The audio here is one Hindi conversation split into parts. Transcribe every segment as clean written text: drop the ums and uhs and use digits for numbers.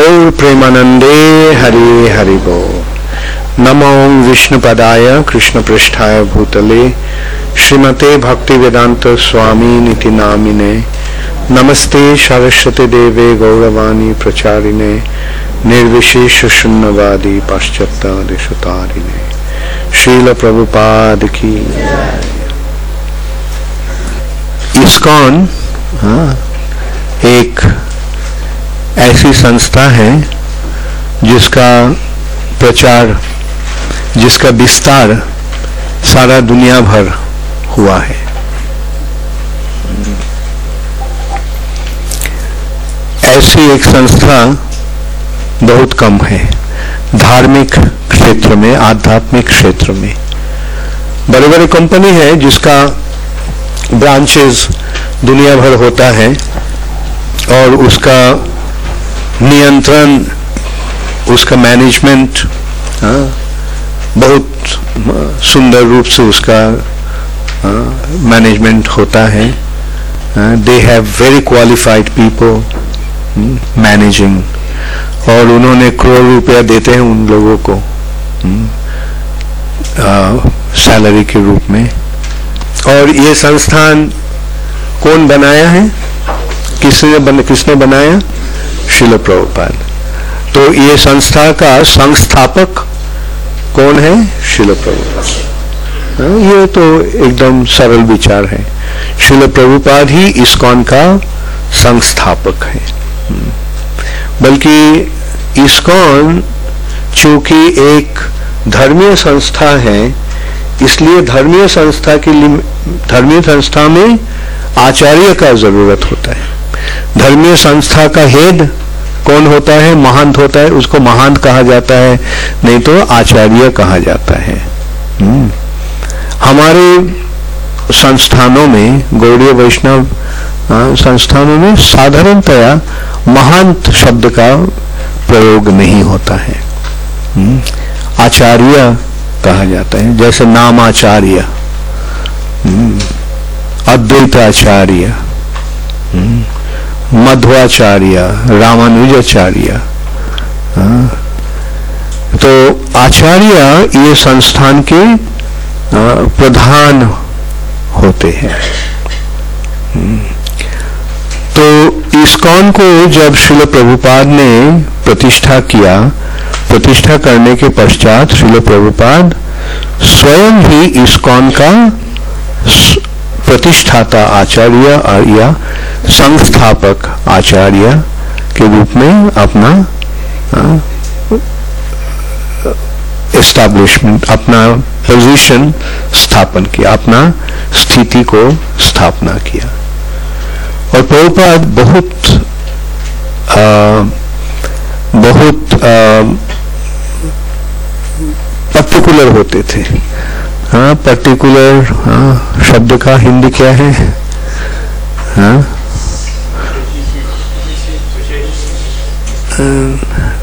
Gaur Premanande Hari Haribo Namo Vishnupadaya Krishna Prishthaya Bhutale Srimate Bhaktivedanta Swami Niti Namine Namaste Saraswate Deve Gauravani Pracharine Nirvishesha Shunnavadi Paschyatta Deshutarine Srila Prabhupada Ki ISKCON Ek ऐसी संस्था है जिसका प्रचार, जिसका विस्तार सारा दुनिया भर हुआ है। ऐसी एक संस्था बहुत कम है धार्मिक क्षेत्र में, आध्यात्मिक क्षेत्र में। बड़े-बड़े कंपनी है जिसका ब्रांचेस दुनिया भर होता है और उसका नियंत्रण, उसका मैनेजमेंट बहुत सुंदर रूप से उसका मैनेजमेंट होता है। They have very qualified people managing और उन्होंने करोड़ रुपया देते हैं उन लोगों को सैलरी के रूप में। और ये संस्थान कौन बनाया है, किसने बनाया? श्रील प्रभुपाद। तो ये संस्था का संस्थापक कौन है? श्रील प्रभुपाद। ये तो एकदम सरल विचार है, श्रील प्रभुपाद ही ISKCON का संस्थापक है। बल्कि ISKCON चूंकि एक धर्मीय संस्था है, इसलिए धर्मीय संस्था में आचार्य का जरूरत होता है। धर्मीय संस्था का हेड कौन होता है? महंत होता है, उसको महंत कहा जाता है, नहीं तो आचार्य कहा जाता है। हमारे संस्थानों में, गौड़ीय वैष्णव संस्थानों में साधारणतया महंत शब्द का प्रयोग नहीं होता है, आचार्य कहा जाता है। जैसे नामाचार्य, अद्वैताचार्य, मध्वाचार्य, रामानुजाचार्य। तो आचार्य ये संस्थान के प्रधान होते हैं। तो ISKCON को जब श्रील प्रभुपाद ने प्रतिष्ठा करने के पश्चात श्रील प्रभुपाद स्वयं ही ISKCON का प्रतिष्ठाता आचार्य या संस्थापक आचार्य के रूप में अपना एस्टैब्लिशमेंट, अपना पोजीशन स्थापन किया, अपना स्थिति को स्थापना किया। और प्रभुपाद बहुत पर्टिकुलर होते थे। पर्टिकुलर शब्द का हिंदी क्या है?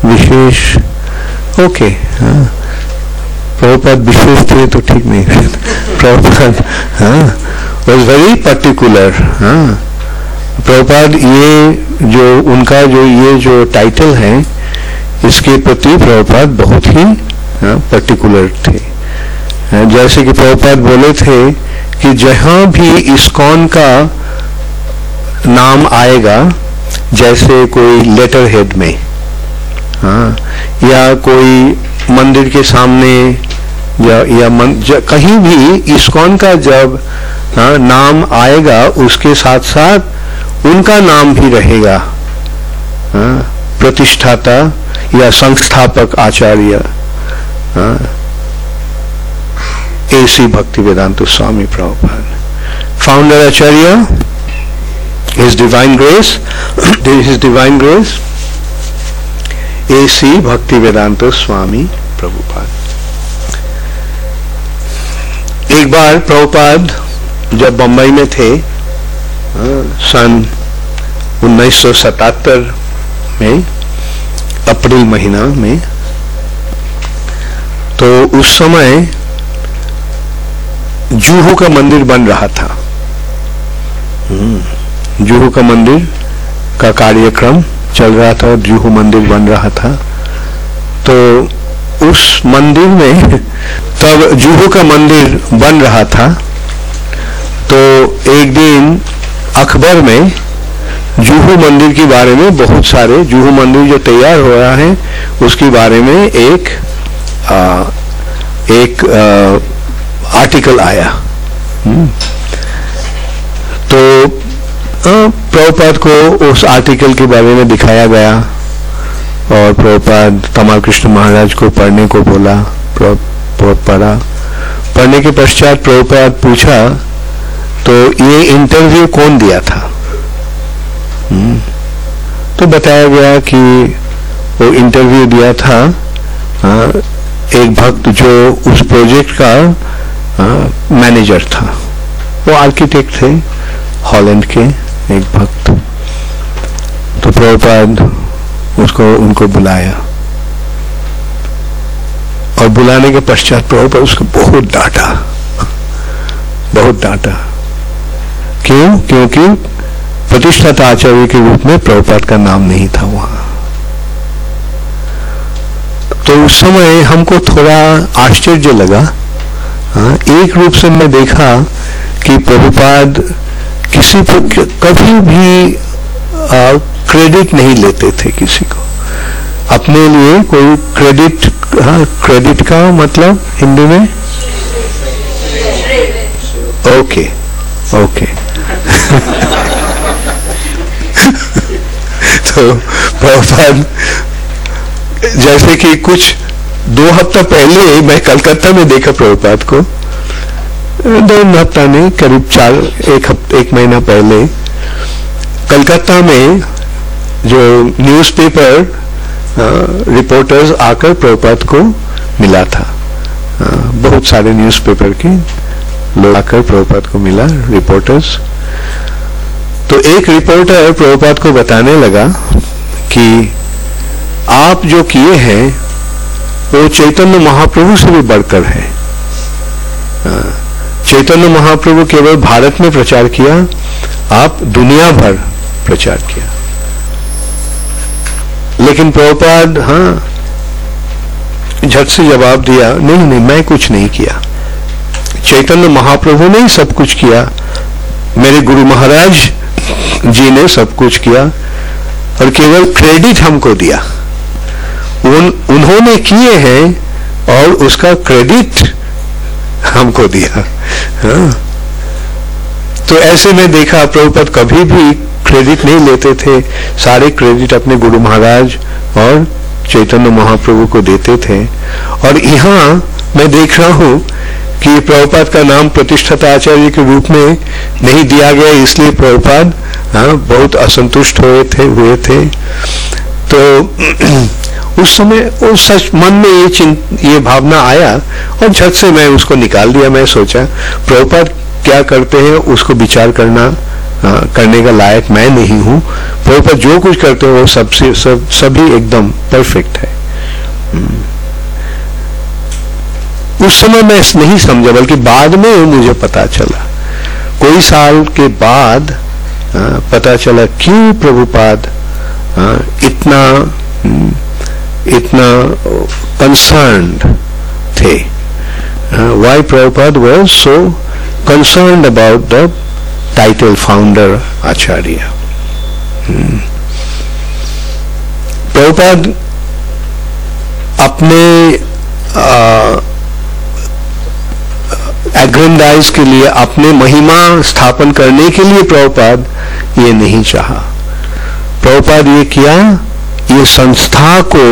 विशेष। ओके, प्रभुपाद विशेष थे तो ठीक नहीं है। Prabhupada was very particular। Prabhupada ये जो उनका जो ये जो टाइटल है इसके प्रति प्रभुपाद बहुत ही पर्टिकुलर थे। जैसे कि प्रभुपाद बोले थे कि जहां भी इस्कॉन का नाम आएगा, जैसे कोई लेटर हेड में या कोई मंदिर के सामने या कहीं भी इस्कॉन का जब नाम आएगा, उसके साथ साथ उनका नाम भी रहेगा, प्रतिष्ठाता या संस्थापक आचार्य ऐसी Bhaktivedanta Swami Prabhupada, founder acharya, his divine grace ऐसी भक्तिवेदांत स्वामी प्रभुपाद। एक बार प्रभुपाद जब बम्बई में थे, सन 1977 में अप्रैल महीना में, तो उस समय जूहू का मंदिर बन रहा था। जूहू का मंदिर का कार्यक्रम चल रहा था, जूहू मंदिर बन रहा था। तो उस मंदिर में, तब जूहू का मंदिर बन रहा था, तो एक दिन अखबार में जूहू मंदिर के बारे में बहुत सारे, जूहू मंदिर जो तैयार हो रहा है उसके बारे में एक आर्टिकल आया। तो प्रभुपाद को उस आर्टिकल के बारे में दिखाया गया और प्रभुपाद तमाल कृष्ण महाराज को पढ़ने को बोला। पढ़ा, पढ़ने के पश्चात प्रभुपाद पूछा तो ये इंटरव्यू कौन दिया था? तो बताया गया कि वो इंटरव्यू दिया था एक भक्त जो उस प्रोजेक्ट का मैनेजर था, वो आर्किटेक्ट थे, हॉलैंड के एक भक्त। तो प्रभुपाद उनको बुलाया और बुलाने के पश्चात प्रभुपाद उसको बहुत डांटा। क्यों? क्योंकि प्रतिष्ठाता आचार्य के रूप में प्रभुपाद का नाम नहीं था वहां। तो उस समय हमको थोड़ा आश्चर्य लगा। एक रूप से मैं देखा कि प्रभुपाद किसी को कभी भी क्रेडिट नहीं लेते थे, किसी को अपने लिए कोई क्रेडिट। हाँ, क्रेडिट का मतलब हिंदी में ओके तो प्रभुपाद, जैसे कि कुछ 2 हफ्ता पहले मैं कलकत्ता में देखा प्रभुपाद को, 2 हफ्ता नहीं, करीब 1 महीना पहले कलकत्ता में जो न्यूज़पेपर रिपोर्टर्स आकर प्रभुपाद को मिला था। बहुत सारे न्यूज़पेपर के लोग आकर प्रभुपाद को मिला, रिपोर्टर्स। तो एक रिपोर्टर प्रभुपाद को बताने लगा कि आप जो किए हैं वो चैतन्य महाप्रभु से भी बढ़कर है। चैतन्य महाप्रभु केवल भारत में प्रचार किया, आप दुनिया भर प्रचार किया। लेकिन प्रभुपाद झट से जवाब दिया, नहीं, मैं कुछ नहीं किया, चैतन्य महाप्रभु ने ही सब कुछ किया, मेरे गुरु महाराज जी ने सब कुछ किया और केवल क्रेडिट हमको दिया। उन्होंने किए हैं और उसका क्रेडिट हमको दिया। तो ऐसे में देखा प्रभुपाद कभी भी क्रेडिट नहीं लेते थे, सारे क्रेडिट अपने गुरु महाराज और चैतन्य महाप्रभु को देते थे। और यहाँ मैं देख रहा हूँ कि प्रभुपाद का नाम प्रतिष्ठाता आचार्य के रूप में नहीं दिया गया, इसलिए प्रभुपाद बहुत असंतुष्ट हुए थे। तो उस समय वो सच मन में ये भावना आया और झट से मैं उसको निकाल दिया। मैं सोचा प्रभुपाद क्या करते हैं उसको विचार करने का लायक मैं नहीं हूँ। प्रभुपाद जो कुछ करते हैं वो सभी एकदम परफेक्ट है। उस समय मैं नहीं समझा, बल्कि बाद में मुझे पता चला, कोई साल के बाद पता चला कि प्रभुपाद इतना इतना concerned थे. Why Prabhupada was so concerned about the title founder Acharya. Prabhupada अपने एग्रेंडाइज के लिए, अपने महिमा स्थापन करने के लिए प्रभुपाद ये नहीं चाहा. प्रभुपाद ये किया, ये संस्था को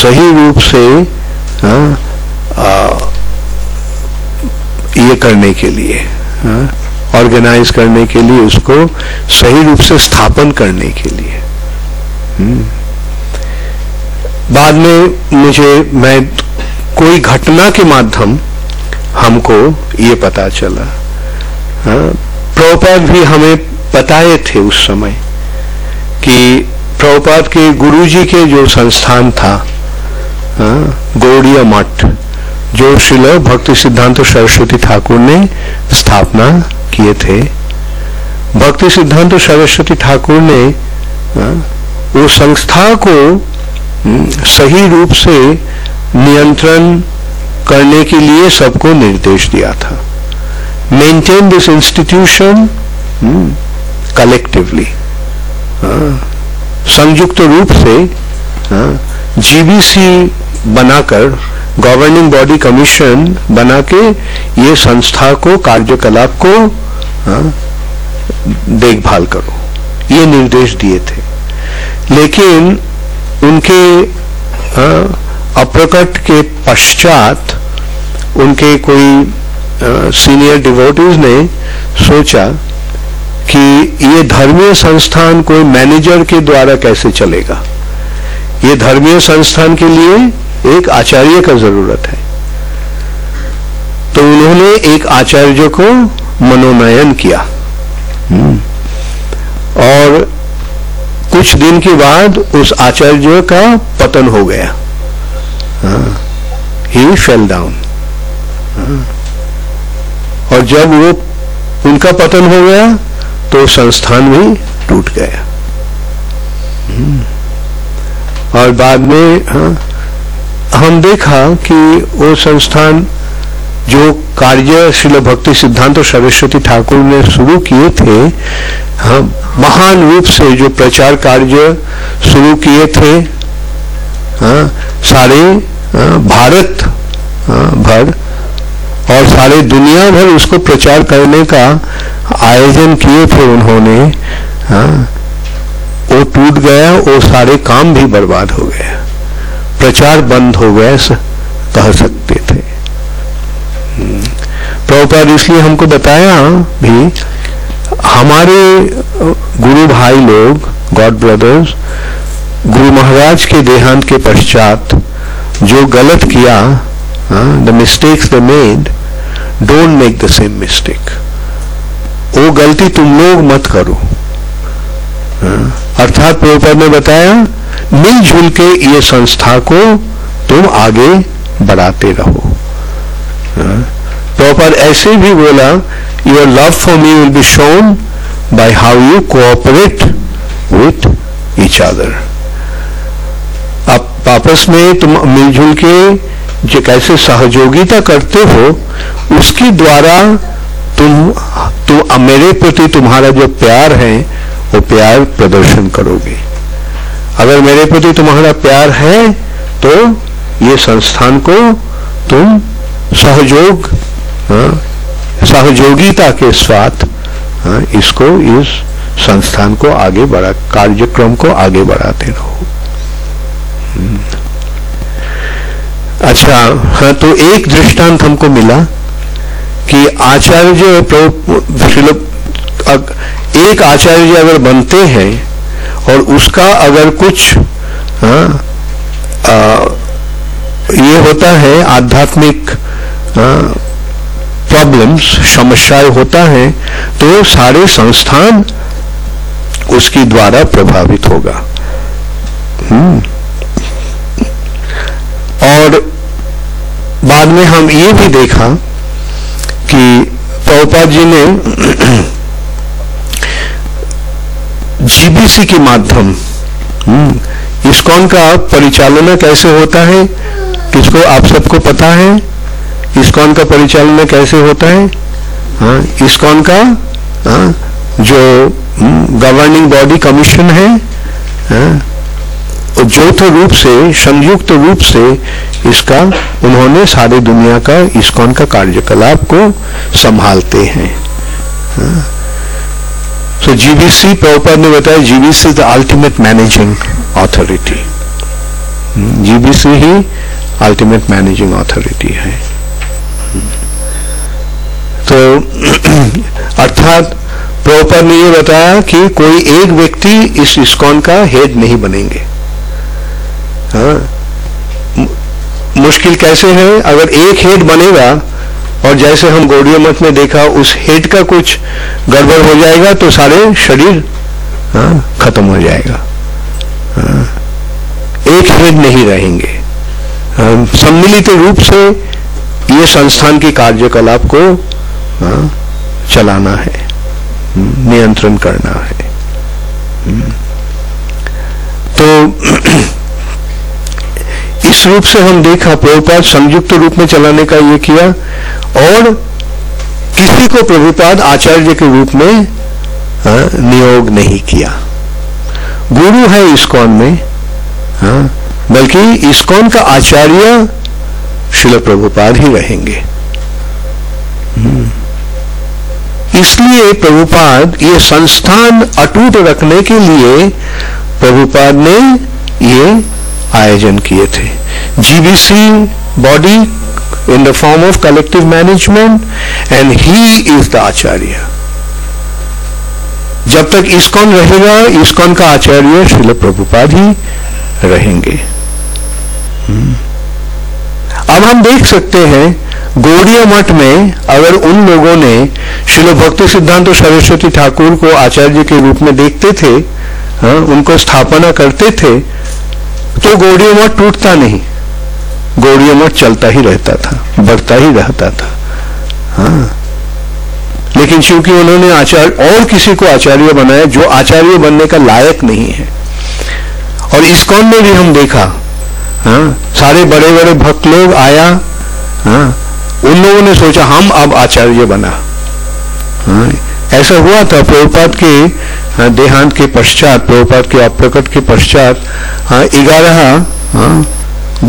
सही रूप से ये करने के लिए, ऑर्गेनाइज करने के लिए, उसको सही रूप से स्थापन करने के लिए. बाद में मैं कोई घटना के माध्यम हमको ये पता चला. प्रभुपाद भी हमें बताए थे उस समय कि प्रभुपाद के गुरुजी के जो संस्थान था गौड़िया मठ, जो श्रील भक्ति सिद्धांत सरस्वती ठाकुर ने स्थापना किए थे, भक्ति सिद्धांत सरस्वती ठाकुर ने वो संस्था को सही रूप से नियंत्रण करने के लिए सबको निर्देश दिया था. मेंटेन दिस इंस्टीट्यूशन कलेक्टिवली, संयुक्त रूप से जीबीसी बनाकर, गवर्निंग बॉडी कमीशन बना के ये संस्था को, कार्यकलाप को देखभाल करो, ये निर्देश दिए थे. लेकिन उनके अप्रकट के पश्चात उनके कोई सीनियर डिवोटीज ने सोचा कि ये धर्मीय संस्थान कोई मैनेजर के द्वारा कैसे चलेगा, ये धर्मीय संस्थान के लिए एक आचार्य का जरूरत है. तो उन्होंने एक आचार्य को मनोनयन किया और कुछ दिन के बाद उस आचार्य का पतन हो गया. He fell down. और जब वो उनका पतन हो गया तो संस्थान भी टूट गया. और बाद में हम देखा कि वो संस्थान, जो कार्य श्रील भक्ति सिद्धांत सरस्वती ठाकुर ने शुरू किए थे, महान रूप से जो प्रचार कार्य शुरू किए थे, सारे भारत भर और सारे दुनिया भर उसको प्रचार करने का आयोजन किए थे उन्होंने, वो टूट गया. वो सारे काम भी बर्बाद हो गया, प्रचार बंद हो गया कह सकते थे. प्रभुपाद इसलिए हमको बताया भी, हमारे गुरु भाई लोग, गॉड ब्रदर्स, गुरु महाराज के देहांत के पश्चात जो गलत किया, the mistakes they made, don't make the same mistake. वो गलती तुम लोग मत करो. अर्थात प्रभुपाद ने बताया, मिलजुल के ये संस्था को तुम आगे बढ़ाते रहो. प्रभुपाद ऐसे भी बोला, your love for me will be shown by how you cooperate with each other. आप आपस में तुम मिलजुल के जो कैसे सहयोगिता करते हो, उसके द्वारा तुम मेरे प्रति तुम्हारा जो प्यार है वो प्यार प्रदर्शन करोगे. अगर मेरे प्रति तुम्हारा प्यार है तो ये संस्थान को तुम सहयोगिता के साथ इसको, इस संस्थान को आगे बढ़ा, कार्यक्रम को आगे बढ़ाते रहो. अच्छा, हाँ, तो एक दृष्टांत हमको मिला कि आचार्य एक आचार्य अगर बनते हैं और उसका अगर कुछ ये होता है, आध्यात्मिक प्रॉब्लम्स, समस्याएं होता है, तो सारे संस्थान उसकी द्वारा प्रभावित होगा. और बाद में हम ये भी देखा कि प्रभुपाद जी ने जीबीसी के माध्यम ISKCON का परिचालन कैसे होता है, किसको आप सबको पता है? ISKCON का परिचालन कैसे होता है? हाँ, ISKCON का जो गवर्निंग बॉडी कमीशन है, यौथ रूप से, संयुक्त रूप से इसका उन्होंने सारी दुनिया का ISKCON का कार्यकलाप को संभालते हैं। So GBC, Prabhupada ने बताया, GBC is the ultimate managing authority. GBC he ultimate managing authority है। तो अर्थात Prabhupada ने ये बताया कि कोई एक व्यक्ति इस ISKCON का हेड नहीं बनेंगे। हाँ, मुश्किल कैसे है? अगर एक हेड बनेगा और जैसे हम गौड़िया मठ में देखा, उस हेड का कुछ गड़बड़ हो जाएगा तो सारे शरीर खत्म हो जाएगा। एक हेड नहीं रहेंगे। सम्मिलित रूप से ये संस्थान की कार्यकलाप को चलाना है, नियंत्रण करना है। तो इस रूप से हम देखा प्रभुपाद संयुक्त रूप में चलाने का ये किया, और किसी को प्रभुपाद आचार्य के रूप में नियोग नहीं किया। गुरु है ISKCON में, बल्कि ISKCON का आचार्य श्रील प्रभुपाद ही रहेंगे। इसलिए प्रभुपाद ये संस्थान अटूट रखने के लिए प्रभुपाद ने ये आयोजन किए थे। GBC body in the form of collective management and he is the आचार्य। जब तक ISKCON रहेगा, ISKCON का आचार्य श्रील प्रभुपाद ही रहेंगे। अब हम देख सकते हैं गौड़िया मठ में अगर उन लोगों ने श्रील भक्ति सिद्धांत सरस्वती ठाकुर को आचार्य के रूप में देखते थे, उनको स्थापना करते थे, तो गौड़िया मठ टूटता नहीं, गौड़िया मठ चलता ही रहता था, बढ़ता ही रहता था। हाँ, लेकिन चूंकि उन्होंने आचार्य और किसी को आचार्य बनाया जो आचार्य बनने का लायक नहीं है, और ISKCON में भी हम देखा, सारे बड़े बड़े भक्त लोग आया, उन लोगों ने सोचा हम अब आचार्य बना। ऐसा हुआ था प्रभुपाद के देहांत के पश्चात, प्रभुपाद के अप्रकट के पश्चात 11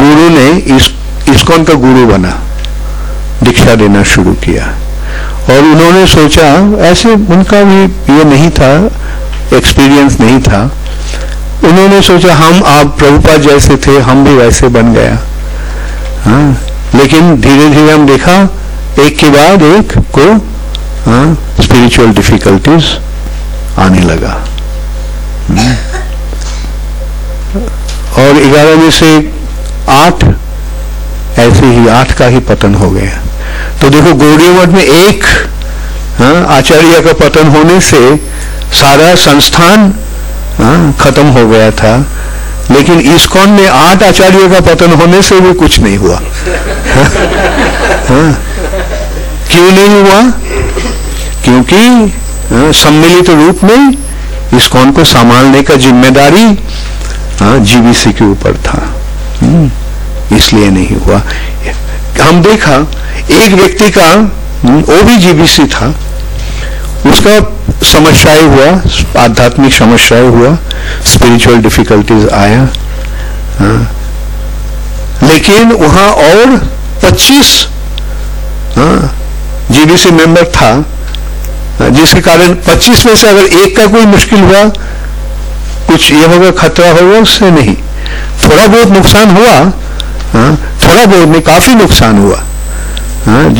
गुरु ने ISKCON का गुरु बना, दीक्षा देना शुरू किया, और उन्होंने सोचा ऐसे, उनका भी ये नहीं था, एक्सपीरियंस नहीं था, उन्होंने सोचा हम आप प्रभुपाद जैसे थे, हम भी वैसे बन गया। हाँ, लेकिन धीरे धीरे हम देखा एक के बाद एक को स्पिरिचुअल डिफिकल्टीज आने लगा, और 11 में से 8 ऐसे ही 8 का ही पतन हो गया। तो देखो गौड़िया मठ में एक आचार्य का पतन होने से सारा संस्थान खत्म हो गया था, लेकिन ISKCON में 8 आचार्य का पतन होने से भी कुछ नहीं हुआ। क्यों नहीं हुआ? क्योंकि सम्मिलित रूप में ISKCON को संभालने का जिम्मेदारी GBC के ऊपर था, इसलिए नहीं हुआ। हम देखा एक व्यक्ति का, वो भी GBC था, उसका समस्याएं हुआ, आध्यात्मिक समस्याएं हुआ, स्पिरिचुअल डिफिकल्टीज आया, लेकिन वहां और 25 GBC मेंबर था, जिसके कारण 25 में से अगर एक का कोई मुश्किल हुआ, कुछ ये होगा, खतरा होगा, उससे नहीं, थोड़ा बहुत नुकसान हुआ, थोड़ा बहुत में काफी नुकसान हुआ।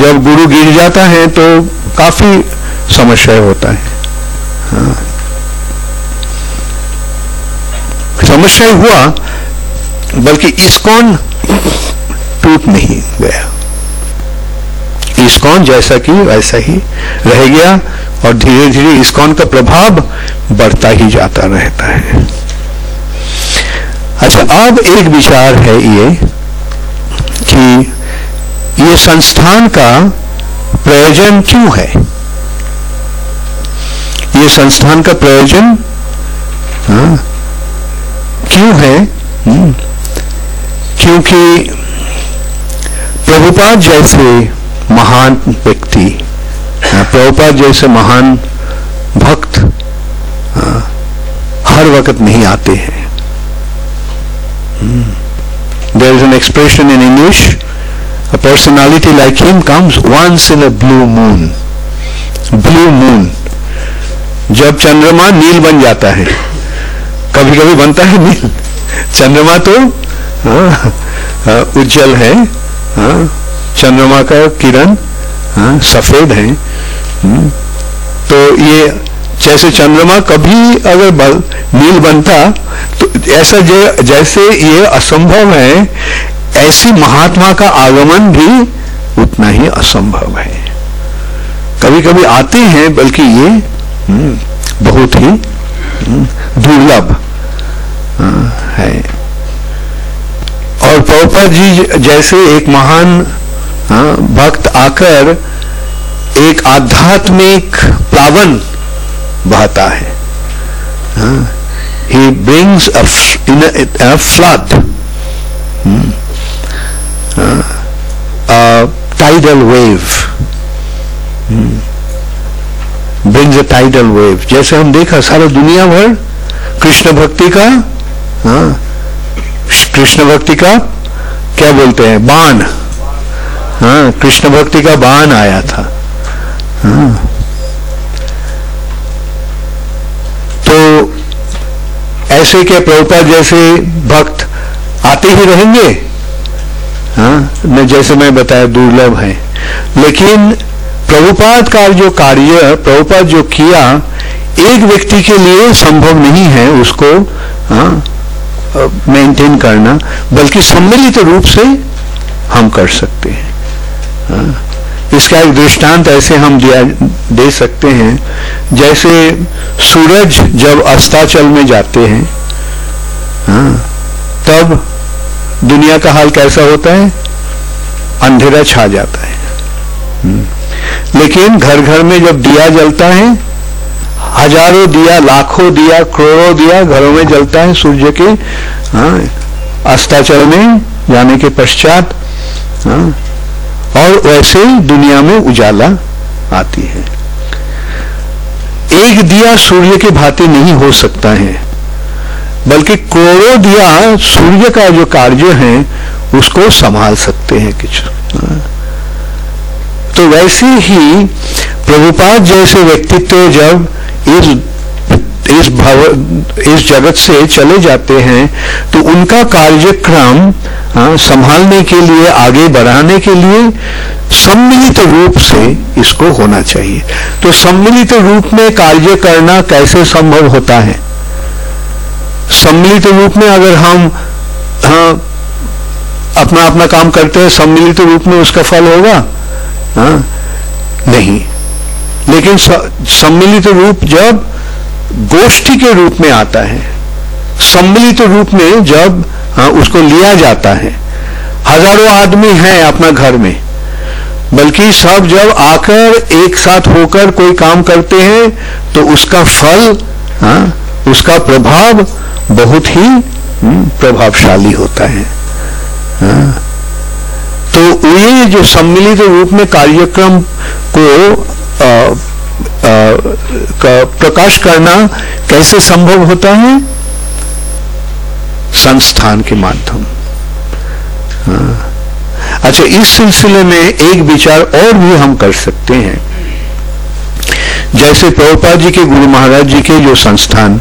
जब गुरु गिर जाता है तो काफी समस्या होता है। समस्या हुआ, बल्कि ISKCON टूट नहीं गया, ISKCON जैसा कि वैसा ही रह गया, और धीरे धीरे ISKCON का प्रभाव बढ़ता ही जाता रहता है। अच्छा, अब एक विचार है ये कि ये संस्थान का प्रयोजन क्यों है? ये संस्थान का प्रयोजन क्यों है? क्योंकि प्रभुपाद जैसे महान व्यक्ति, प्रभुपाद जैसे महान भक्त हर वक्त नहीं आते हैं. There is an expression in English, a personality like him comes once in a blue moon. Blue moon. जब चंद्रमा नील बन जाता है, कभी कभी बनता है नील. चंद्रमा तो उज्जवल है, चंद्रमा का किरण सफेद है. तो ये जैसे चंद्रमा कभी अगर नील बनता तो ऐसा जैसे ये असंभव है, ऐसी महात्मा का आगमन भी उतना ही असंभव है. कभी कभी आते हैं, बल्कि ये बहुत ही दुर्लभ है. और प्रभुपाद जी जैसे एक महान भक्त आकर एक आध्यात्मिक प्लावन बहता है. He brings a flood, a tidal wave. Brings a tidal wave. जैसे हम देखा सारा दुनिया भर कृष्ण भक्ति का क्या बोलते हैं, बाण. हाँ, कृष्ण भक्ति का बाण आया था. तो ऐसे क्या प्रभुपाद जैसे भक्त आते ही रहेंगे? हाँ, जैसे मैं बताया दुर्लभ है. लेकिन प्रभुपाद का जो कार्य, प्रभुपाद जो किया, एक व्यक्ति के लिए संभव नहीं है उसको मेंटेन करना, बल्कि सम्मिलित रूप से हम कर सकते हैं. इसका एक दृष्टांत ऐसे हम दे सकते हैं, जैसे सूरज जब अस्ताचल में जाते हैं तब दुनिया का हाल कैसा होता है, अंधेरा छा जाता है. लेकिन घर घर में जब दिया जलता है, हजारों दिया, लाखों दिया, करोड़ों दिया घरों में जलता है सूर्य के अस्ताचल में जाने के पश्चात, और वैसे ही दुनिया में उजाला आती है. एक दिया सूर्य की भांति नहीं हो सकता है, बल्कि करोड़ों दिया सूर्य का जो कार्य है उसको संभाल सकते हैं कुछ. तो वैसे ही प्रभुपाद जैसे व्यक्तित्व जब इस जगत से चले जाते हैं, तो उनका कार्यक्रम संभालने के लिए, आगे बढ़ाने के लिए सम्मिलित रूप से इसको होना चाहिए. तो सम्मिलित रूप में कार्य करना कैसे संभव होता है? सम्मिलित रूप में अगर हम अपना अपना काम करते हैं, सम्मिलित रूप में उसका फल होगा? नहीं. लेकिन सम्मिलित रूप जब गोष्ठी के रूप में आता है, सम्मिलित रूप में जब उसको लिया जाता है, हजारों आदमी हैं अपना घर में, बल्कि सब जब आकर एक साथ होकर कोई काम करते हैं, तो उसका फल, उसका प्रभाव बहुत ही प्रभावशाली होता है. तो ये जो सम्मिलित रूप में कार्यक्रम को का प्रकाश करना कैसे संभव होता है? संस्थान के माध्यम. अच्छा, इस सिलसिले में एक विचार और भी हम कर सकते हैं. जैसे प्रभुपाद जी के गुरु महाराज जी के जो संस्थान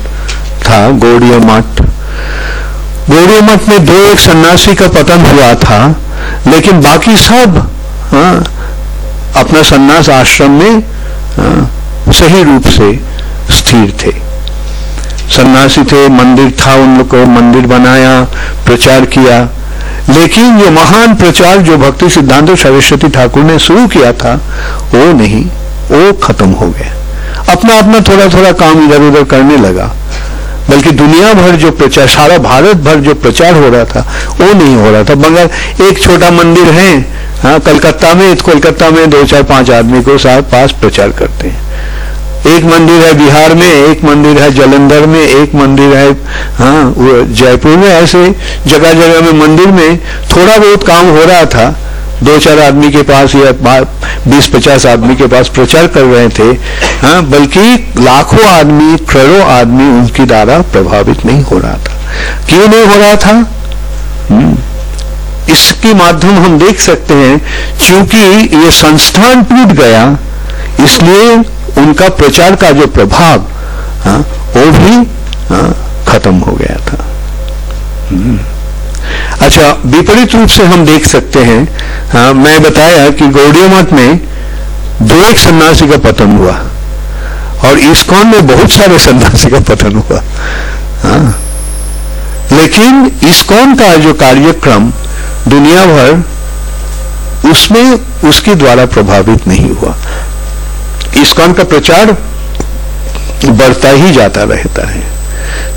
था गौड़ीय मठ, गौड़ीय मठ में दो एक सन्यासी का पतन हुआ था, लेकिन बाकी सब अपना सन्यास आश्रम में सही रूप से स्थिर थे, सन्यासी थे. मंदिर था, उन लोगों को मंदिर बनाया, प्रचार किया. लेकिन ये महान प्रचार जो भक्ति सिद्धांत सरस्वती ठाकुर ने शुरू किया था, वो नहीं, वो खत्म हो गया. अपना अपना थोड़ा थोड़ा काम इधर उधर करने लगा, बल्कि दुनिया भर जो प्रचार, सारा भारत भर जो प्रचार हो रहा था, वो नहीं हो रहा था. मगर एक छोटा मंदिर है कलकत्ता में, कोलकाता में 2-4-5 आदमी को साथ पास प्रचार करते हैं. एक मंदिर है बिहार में, एक मंदिर है जालंधर में, एक मंदिर है जयपुर में, ऐसे जगह जगह में मंदिर में थोड़ा बहुत काम हो रहा था। 2-4 आदमी के पास या 20-50 आदमी के पास प्रचार कर रहे थे, बल्कि लाखों आदमी, करोड़ों आदमी उनकी द्वारा प्रभावित नहीं हो रहा था। क्यों नहीं हो रहा था? इसके माध्यम हम देख सकते हैं, क्योंकि ये संस्थान टूट गया, इसलिए उनका प्रचार का जो प्रभाव वो भी खत्म हो गया था। अच्छा, विपरीत रूप से हम देख सकते हैं। मैं बताया कि गौड़िया मठ में 2 सन्यासी का पतन हुआ और इस्कॉन में बहुत सारे सन्यासी का पतन हुआ, लेकिन इस्कॉन का जो कार्यक्रम दुनिया भर, उसमें उसके द्वारा प्रभावित नहीं हुआ। इस्कॉन का प्रचार बढ़ता ही जाता रहता है।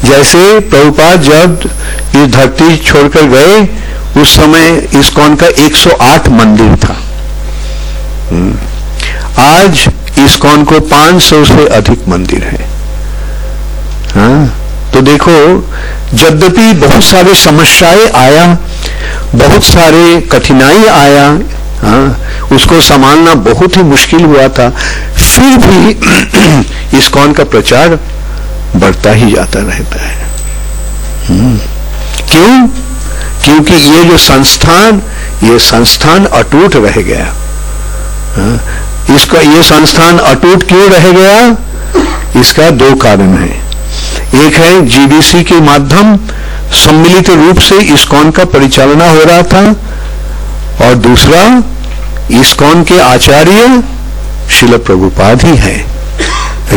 जैसे प्रभुपाद जब इस धरती छोड़कर गए, उस समय इस्कॉन का 108 मंदिर था। आज इस्कॉन को 500 से अधिक मंदिर है। तो देखो, यद्यपि बहुत सारे समस्याएं आया, बहुत सारे कठिनाई आया, उसको संभालना बहुत ही मुश्किल हुआ था, फिर भी इस्कॉन का प्रचार बढ़ता ही जाता रहता है। क्यों? क्योंकि ये संस्थान अटूट रह गया। इसका ये संस्थान अटूट क्यों रह गया? इसका 2 कारण है। एक है जीबीसी के माध्यम सम्मिलित रूप से इस्कॉन का परिचालना हो रहा था, और दूसरा इस्कॉन के आचार्य श्रील प्रभुपाद ही है,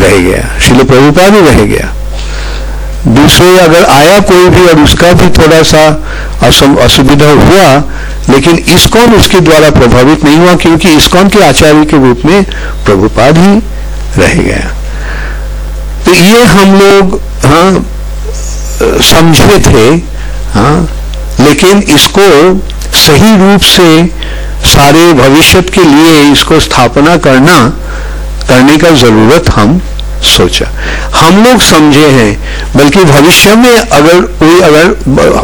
रह गया, श्रील प्रभुपाद ही रह गया। दूसरे अगर आया कोई भी और उसका भी थोड़ा सा असुविधा हुआ, लेकिन इस्कॉन उसके द्वारा प्रभावित नहीं हुआ, क्योंकि इस्कॉन के आचार्य के रूप में प्रभुपाद ही रह गया। तो ये हम लोग समझे थे, लेकिन इसको सही रूप से सारे भविष्य के लिए इसको स्थापना करने का जरूरत हम सोचा, हम लोग समझे हैं। बल्कि भविष्य में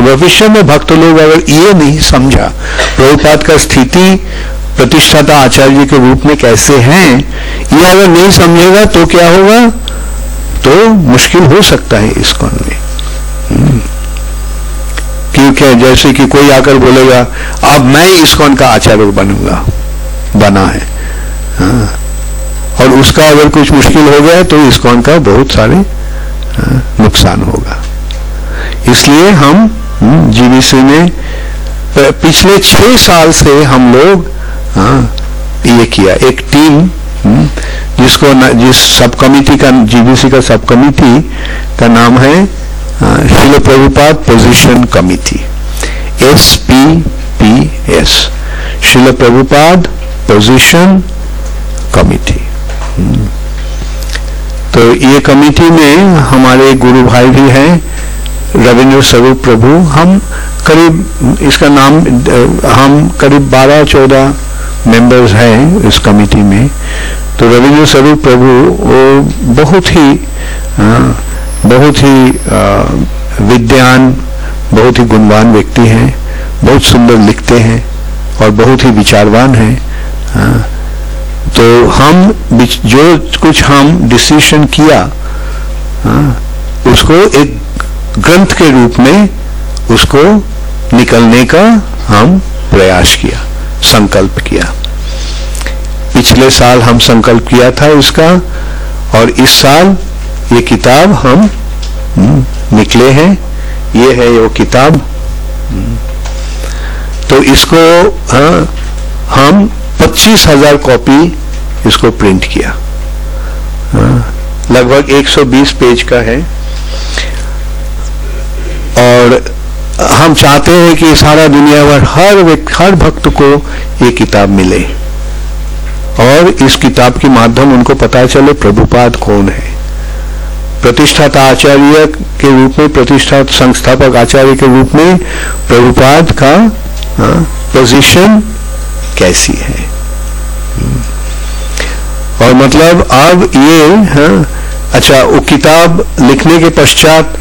भविष्य में भक्त लोग अगर ये नहीं समझा प्रभुपाद का स्थिति प्रतिष्ठाता आचार्य के रूप में कैसे हैं, ये अगर नहीं समझेगा तो क्या होगा? तो मुश्किल हो सकता है इस्कॉन में। क्योंकि जैसे कि कोई आकर बोलेगा, अब मैं इस्कॉन का आचार्य बनूंगा, बना है, और उसका अगर कुछ मुश्किल हो गया तो इस्कॉन का बहुत सारे नुकसान होगा। इसलिए हम जीबीसी में पिछले 6 साल से हम लोग ये किया, एक टीम जिसको जिस सब कमिटी का, जीबीसी का सब कमिटी का नाम है शिल प्रभुपाद पोजिशन कमिटी, SPPS, शिल प्रभुपाद पोजिशन कमिटी। तो ये कमिटी में हमारे गुरु भाई भी हैं, रविंद्र स्वरूप प्रभु। हम करीब, इसका नाम, हम करीब 12-14 मेंबर्स हैं इस कमिटी में। तो रविंद्र स्वरूप प्रभु वो बहुत ही विद्वान, बहुत ही गुणवान व्यक्ति हैं, बहुत सुंदर लिखते हैं और बहुत ही विचारवान हैं। तो हम जो कुछ हम डिसीशन किया, उसको एक ग्रंथ के रूप में उसको निकलने का हम प्रयास किया, संकल्प किया। पिछले साल हम संकल्प किया था इसका, और इस साल ये किताब हम निकले हैं। ये है वो किताब। तो इसको हम 25,000 कॉपी इसको प्रिंट किया, लगभग 120 पेज का है। और हम चाहते हैं कि सारा दुनिया भर हर भक्त को ये किताब मिले, और इस किताब के माध्यम उनको पता चले प्रभुपाद कौन है, प्रतिष्ठाता आचार्य के रूप में, प्रतिष्ठा संस्थापक आचार्य के रूप में प्रभुपाद का पोजीशन कैसी है। और मतलब अब ये अच्छा वो किताब लिखने के पश्चात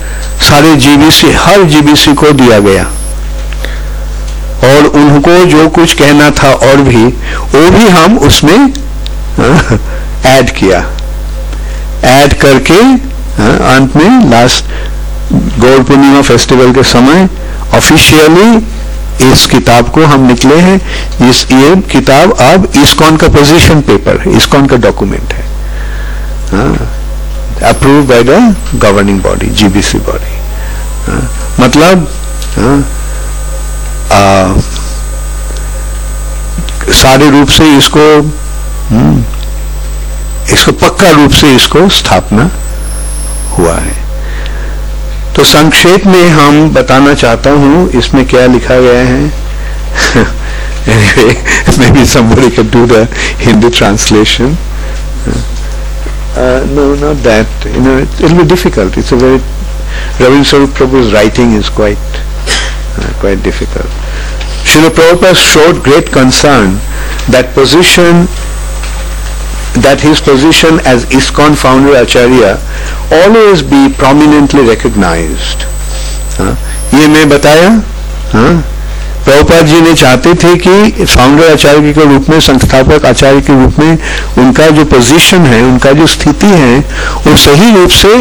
सारे जीबीसी हर जीबीसी को दिया गया और उनको जो कुछ कहना था और भी वो भी हम उसमें ऐड किया, ऐड करके अंत में लास्ट गौर पूर्णिमा फेस्टिवल के समय ऑफिशियली इस किताब को हम निकले हैं। इस ये किताब अब ISKCON का पोजीशन पेपर, ISKCON का डॉक्यूमेंट है, approved by the governing body GBC body. मतलब सारे रूप से इसको इसको पक्का रूप से इसको स्थापना हुआ है। तो संक्षेप में हम बताना चाहता हूं इसमें क्या लिखा गया है। Anyway, maybe somebody can do the Hindi translation. No, not that. You know, it'll be difficult. It's a very Ravindra Svarupa Prabhu's writing is quite difficult. Srila Prabhupada showed great concern that his position as ISKCON founder Acharya always be prominently recognized. ये मैं बताया, प्रभुपाद जी ने चाहते थे कि फाउंडर आचार्य के रूप में, संस्थापक आचार्य के रूप में उनका जो पोजीशन है, उनका जो स्थिति है, वो सही रूप से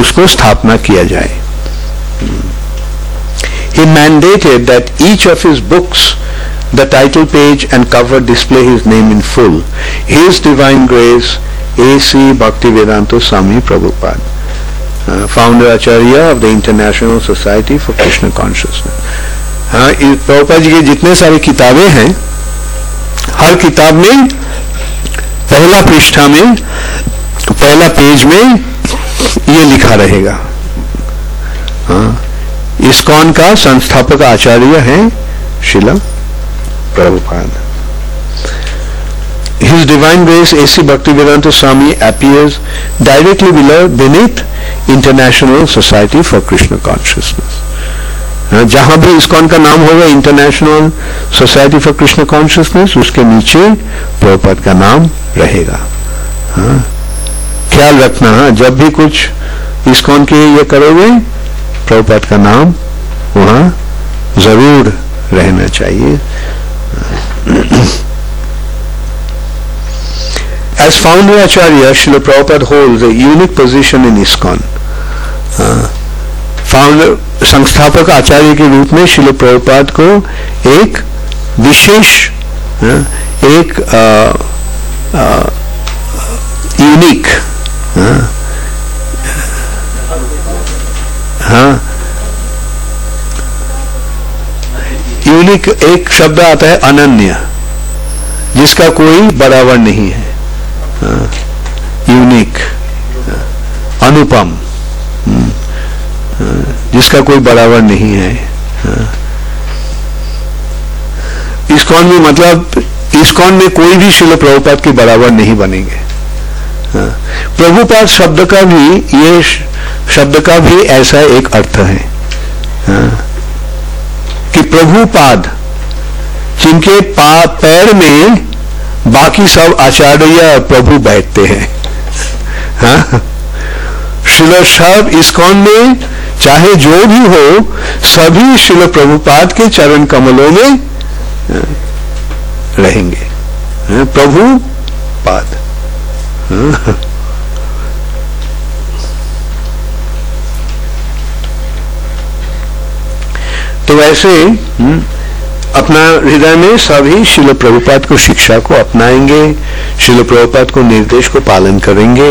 उसको स्थापना किया जाए। He mandated that each of his books, the title page and cover display his name in full. His Divine Grace, A.C. Bhaktivedanta Swami Prabhupada, founder Acharya of the International Society for Krishna Consciousness. Prabhupada जी के जितने सारे किताबें हैं, हर किताब में पहला पृष्ठा में, पहला पेज में ये लिखा रहेगा, ISKCON का संस्थापक आचार्य है Srila Prabhupada. His Divine Grace A.C. Bhaktivedanta Swami appears directly beneath International Society for Krishna Consciousness. जहां भी ISKCON का नाम होगा, International Society for Krishna Consciousness, उसके नीचे प्रभुपाद का नाम रहेगा। ख्याल रखना, जब भी कुछ ISKCON के ये करोगे, प्रभुपाद का नाम वहां जरूर रहना चाहिए। As founder Acharya, Srila Prabhupada holds a unique position in ISKCON. Founder संस्थापक आचार्य के रूप में श्रील प्रभुपाद को एक विशेष, एक यूनिक, यूनिक एक शब्द आता है अनन्य, जिसका कोई बराबर नहीं है। यूनिक, अनुपम, जिसका कोई बराबर नहीं है। ISKCON में मतलब ISKCON में कोई भी श्रील प्रभुपाद के बराबर नहीं बनेंगे। प्रभुपाद शब्द का भी, ये शब्द का भी ऐसा एक अर्थ है कि प्रभुपाद जिनके पैर में बाकी सब आचार्य और प्रभु बैठते हैं। श्रील सब ISKCON में चाहे जो भी हो, सभी श्रील प्रभुपाद के चरण कमलों में रहेंगे। प्रभुपाद। तो वैसे अपना हृदय में सभी श्रील प्रभुपाद को शिक्षा को अपनाएंगे, श्रील प्रभुपाद को निर्देश को पालन करेंगे।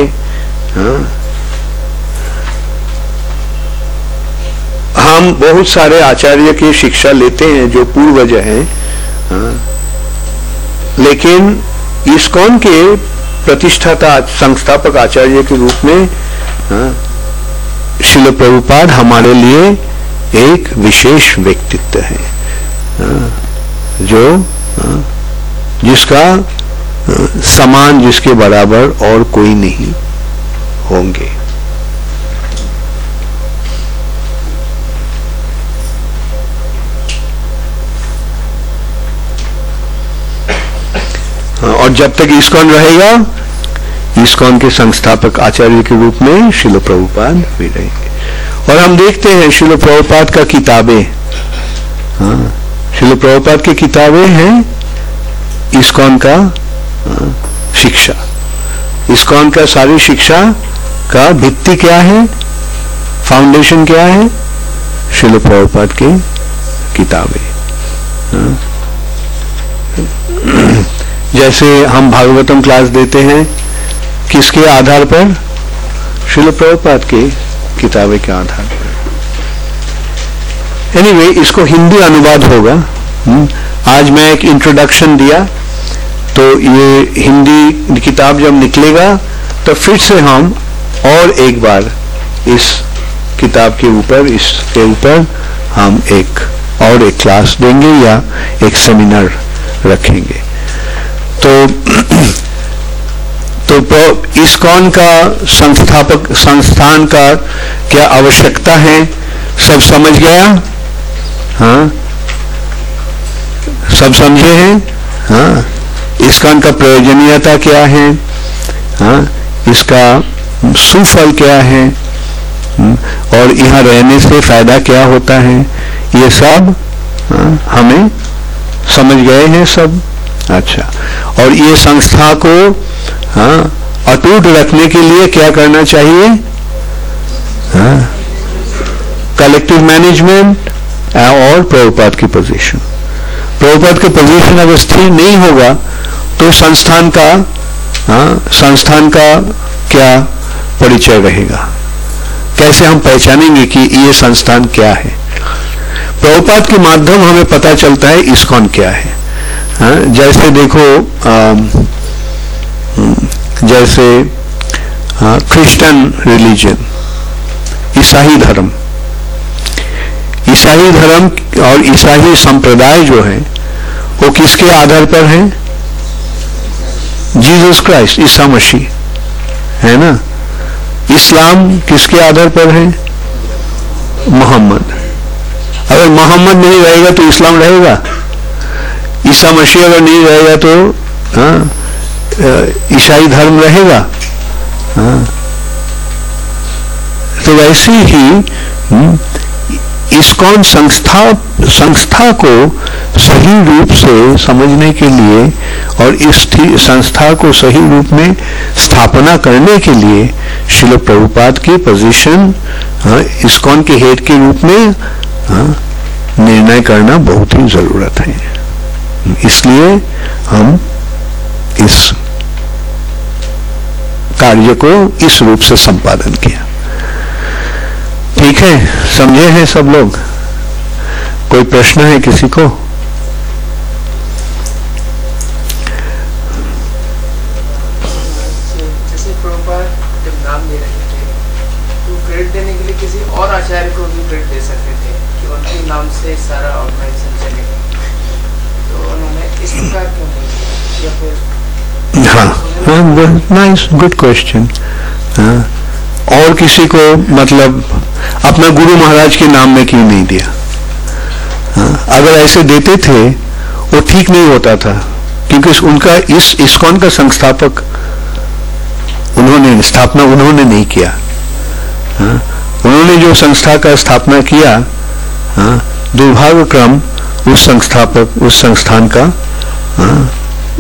हम बहुत सारे आचार्य की शिक्षा लेते हैं जो पूर्वज हैं, लेकिन ISKCON के प्रतिष्ठाता संस्थापक आचार्य के रूप में श्रील प्रभुपाद हमारे लिए एक विशेष व्यक्तित्व है, जो जिसका समान, जिसके बराबर और कोई नहीं होंगे। और जब तक ISKCON रहेगा, ISKCON के संस्थापक आचार्य के रूप में श्रील प्रभुपाद भी रहेंगे। और हम देखते हैं श्रील प्रभुपाद का किताबें, हाँ, श्रील प्रभुपाद की किताबें हैं ISKCON का शिक्षा। ISKCON का सारी शिक्षा का भित्ति क्या है, फाउंडेशन क्या है, श्रील प्रभुपाद के किताबें। जैसे हम भागवतम क्लास देते हैं, किसके आधार पर? श्रील प्रभुपाद के किताबें के आधार पर। एनीवे, इसको हिंदी अनुवाद होगा। आज मैं एक इंट्रोडक्शन दिया, तो ये हिंदी किताब जब निकलेगा तो फिर से हम और एक बार इस किताब के ऊपर, इसके ऊपर हम एक और एक क्लास देंगे या एक सेमिनार रखेंगे। तो ISKCON का संस्थापक संस्थान का क्या आवश्यकता है, सब समझ गया? हाँ, सब समझे हैं? हाँ, ISKCON का प्रयोजनीयता क्या है, हाँ, इसका सुफल क्या है, और यहाँ रहने से फायदा क्या होता है, ये सब हमें समझ गए हैं सब। अच्छा, और ये संस्था को अटूट रखने के लिए क्या करना चाहिए? कलेक्टिव मैनेजमेंट और प्रभुपाद की पोजीशन। प्रभुपाद की पोजीशन अगर स्थिर नहीं होगा तो संस्थान का क्या परिचय रहेगा, कैसे हम पहचानेंगे कि ये संस्थान क्या है? प्रभुपाद के माध्यम हमें पता चलता है ISKCON क्या है। हाँ, जैसे देखो, जैसे क्रिश्चियन रिलीजन, ईसाई धर्म और ईसाई संप्रदाय जो है वो किसके आधार पर है? जीसस क्राइस्ट, ईसा मसीह, है ना। इस्लाम किसके आधार पर है? मोहम्मद। अगर मोहम्मद नहीं रहेगा तो इस्लाम रहेगा, ईसा मसीह अगर नहीं रहेगा तो ईसाई धर्म रहेगा। तो वैसे ही ISKCON संस्था को सही रूप से समझने के लिए और इस संस्था को सही रूप में स्थापना करने के लिए श्रील प्रभुपाद की पोजीशन ISKCON के हेड के रूप में निर्णय करना बहुत ही जरूरत है। इसलिए हम इस कार्य को इस रूप से संपादन किया। ठीक है, समझे हैं सब लोग? कोई प्रश्न है किसी को? Nice, good question. और किसी को मतलब अपना गुरु महाराज के नाम में क्यों नहीं दिया? अगर ऐसे देते थे वो ठीक नहीं होता था, क्योंकि उनका इस ISKCON का संस्थापक उन्होंने नहीं किया। उन्होंने जो संस्था का स्थापना किया, दुर्भाग्यक्रम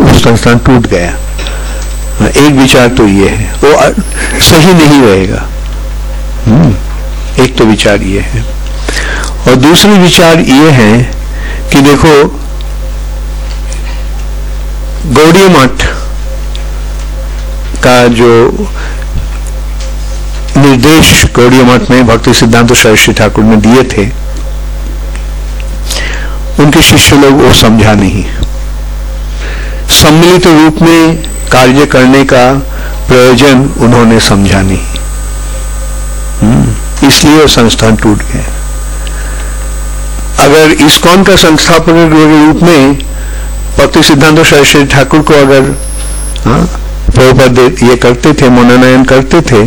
उस संस्थान टूट गया। एक विचार तो ये है, वो सही नहीं रहेगा। एक तो विचार ये है, और दूसरी विचार ये है कि देखो, गौड़ीय मठ का जो निर्देश गौड़ीय मठ में भक्ति सिद्धांत सरस्वती ठाकुर ने दिए थे, उनके शिष्य लोग वो समझा नहीं। सम्मिलित रूप में कार्य करने का प्रयोजन उन्होंने समझा नहीं, इसलिए वो संस्थान टूट गया। अगर ISKCON का संस्थापक के रूप में भक्ति सिद्धांत सरस्वती ठाकुर को अगर प्रभुपाद ये करते थे, मनोनयन करते थे,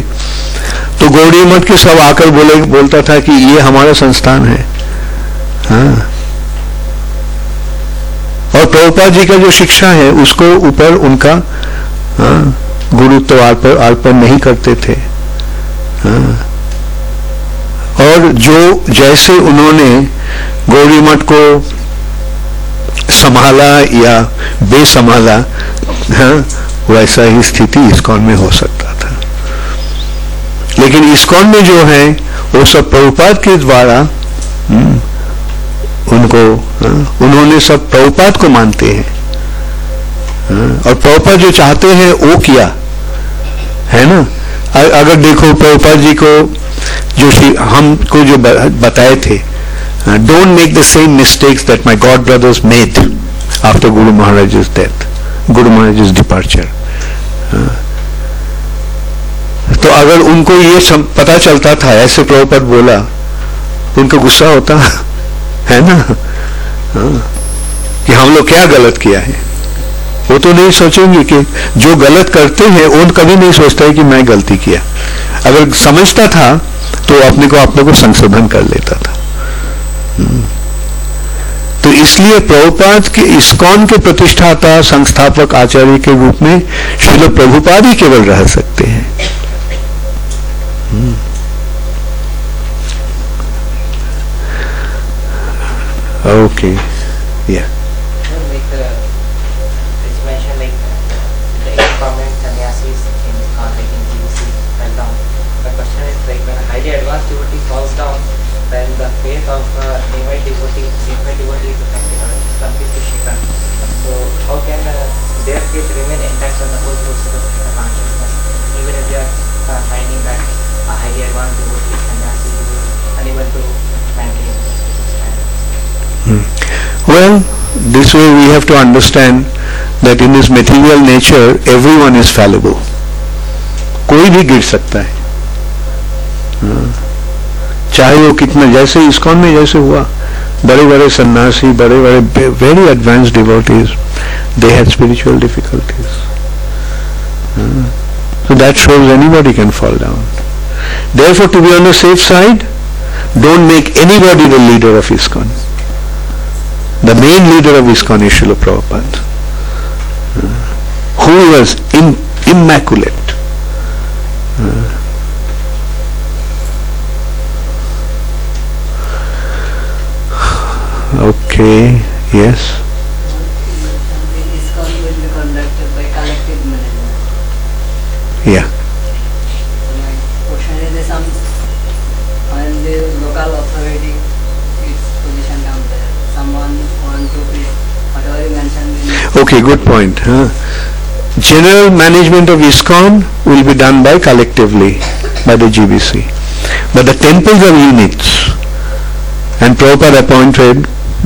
तो गौड़ीय मठ के सब आकर बोलता था कि ये हमारा संस्थान है। हाँ, और प्रभुपाद जी का जो शिक्षा है उसको ऊपर उनका गुरु तो अर्पण नहीं करते थे। और जो जैसे उन्होंने गौरी मठ को संभाला या बेसंभाला, वैसा ही स्थिति इस्कॉन में हो सकता था। लेकिन इस्कॉन में जो है वो सब प्रभुपाद के द्वारा उनको उन्होंने सब प्रभुपाद को मानते हैं, और प्रभुपाद जो चाहते हैं वो किया है ना। अगर देखो प्रभुपाद जी को जो हमको जो बताए थे, don't make the same mistakes that my god brothers made after Guru Maharaj's death, Guru Maharaj's departure. तो अगर उनको ये पता चलता था, ऐसे प्रभुपाद बोला, उनको गुस्सा होता है ना कि हम लोग क्या गलत किया है। वो तो नहीं सोचेंगे कि जो गलत करते हैं, उन कभी नहीं सोचता है कि मैं गलती किया। अगर समझता था तो अपने को संशोधन कर लेता था। तो इसलिए प्रभुपाद के इस्कॉन के प्रतिष्ठाता संस्थापक आचार्य के रूप में श्रील प्रभुपाद ही केवल रह सकते हैं। Okay. Yeah. Well, this way we have to understand that in this material nature, everyone is fallible. कोई भी गिर सकता है, चाहे वो कितना, जैसे इस्कॉन में जैसे हुआ, बड़े बड़े सन्यासी, बड़े बड़े very advanced devotees, they had spiritual difficulties. So that shows anybody can fall down. Therefore, to be on the safe side, don't make anybody the leader of ISKCON. The main leader of ISKCON is Srila Prabhupada, who was immaculate. Okay, yes. ISKCON will be conducted by collective management. Yeah. And the local authority, its position down there. Someone wants to be whatever you mentioned. Okay, good point. General management of ISKCON will be done by collectively, by the GBC. But the temples are units. And Prabhupada appointed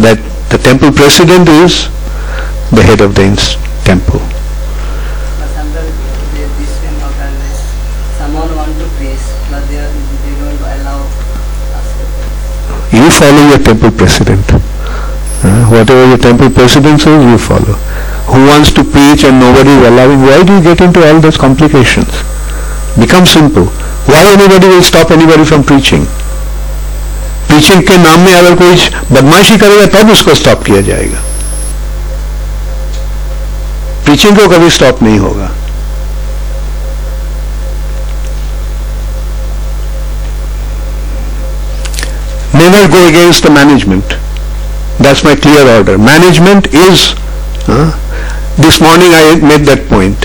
that the temple president is the head of the temple. But sometimes this way not always. Someone wants to praise, but they don't allow. You follow your temple president. Whatever your temple president says, you follow. Who wants to preach and nobody is allowing? Why do you get into all those complications? Become simple. Why anybody will stop anybody from preaching? Preaching के नाम में अगर कोई बदमाशी करेगा तब उसको stop किया जाएगा। Preaching को कभी stop नहीं होगा। Never go against the management. That's my clear order. Management is, this morning I made that point.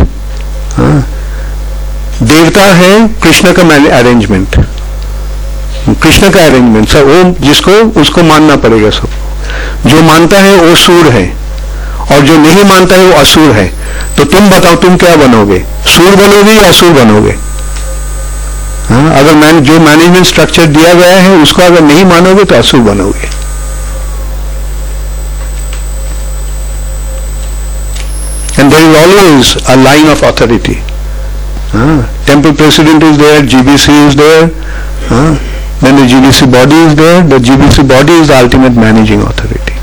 देवता है कृष्ण का arrangement. कृष्ण का arrangement. So, वो जिसको उसको मानना पड़ेगा सबको. जो मानता है वो सूर है, और जो नहीं मानता है वो असुर है. तो तुम बताओ तुम क्या बनोगे? सूर बनोगे या असुर बनोगे? अगर जो मैनेजमेंट स्ट्रक्चर दिया गया है उसको अगर नहीं मानोगे तो असुर बनोगे। And there is always a line of authority. Temple president is there, GBC is there, then the GBC body is there. The GBC body is the ultimate managing authority.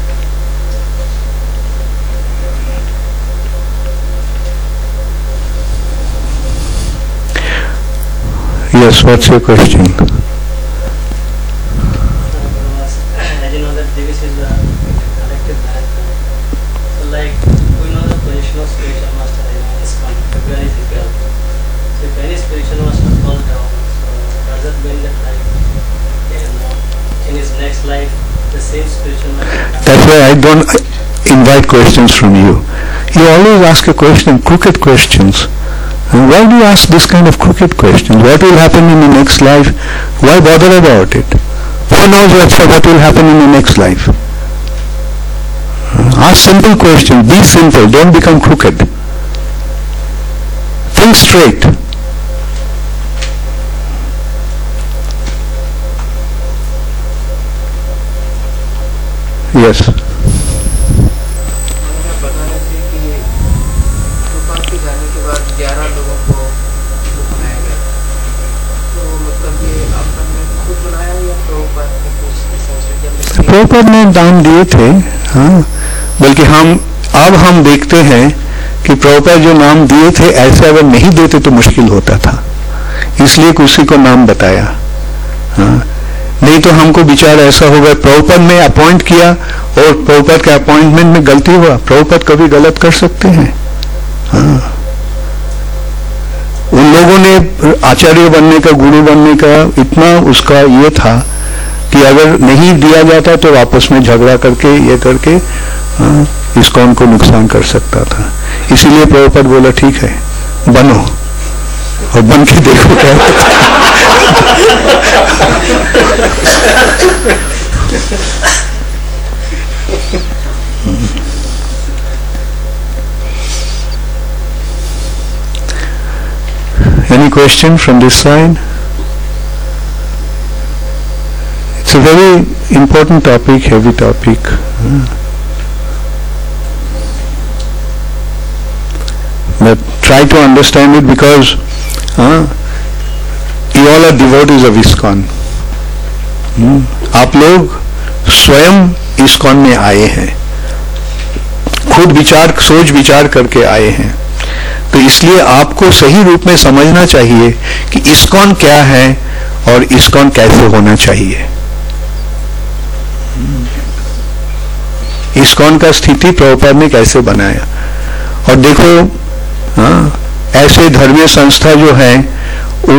Yes, what's your question? Sir, as you know that GBC is a collective management. So like, we know the position of spiritual master in ISKCON, everyone is equal. That's why I don't invite questions from you. You always ask a question, crooked questions. And why do you ask this kind of crooked questions? What will happen in the next life? Why bother about it? Who knows what will happen in the next life? Ask simple questions. Be simple. Don't become crooked. Think straight. Yes. Prabhupada ने दान दिए थे, हाँ, बल्कि अब हम देखते हैं कि प्रभुपाद जो नाम दिए थे ऐसे अगर नहीं देते तो मुश्किल होता था, इसलिए किसी को नाम बताया, हाँ, नहीं तो हमको विचार ऐसा होगा प्रभुपाद ने अपॉइंट किया और प्रभुपाद के अपॉइंटमेंट में गलती हुआ। प्रभुपाद कभी गलत कर सकते हैं, हाँ, उन लोगों ने आचार्य बनने का, गुरु बनने का इतना उसका ये था कि अगर नहीं दिया जाता तो आपस में झगड़ा करके ये करके ISKCON को नुकसान कर सकता था। इसीलिए प्रभुपाद बोला ठीक है बनो और बन के देखो क्या होता है। Any question from this side? It's a very important topic, heavy topic. But try to understand it because you all are devotees of ISKCON. आप लोग स्वयं ISKCON में आए हैं, खुद विचार सोच विचार करके आए हैं, तो इसलिए आपको सही रूप में समझना चाहिए कि ISKCON क्या है और ISKCON कैसे होना चाहिए। ISKCON का स्थिति प्रभुपाद ने कैसे बनाया, और देखो ऐसे धर्मीय संस्था जो है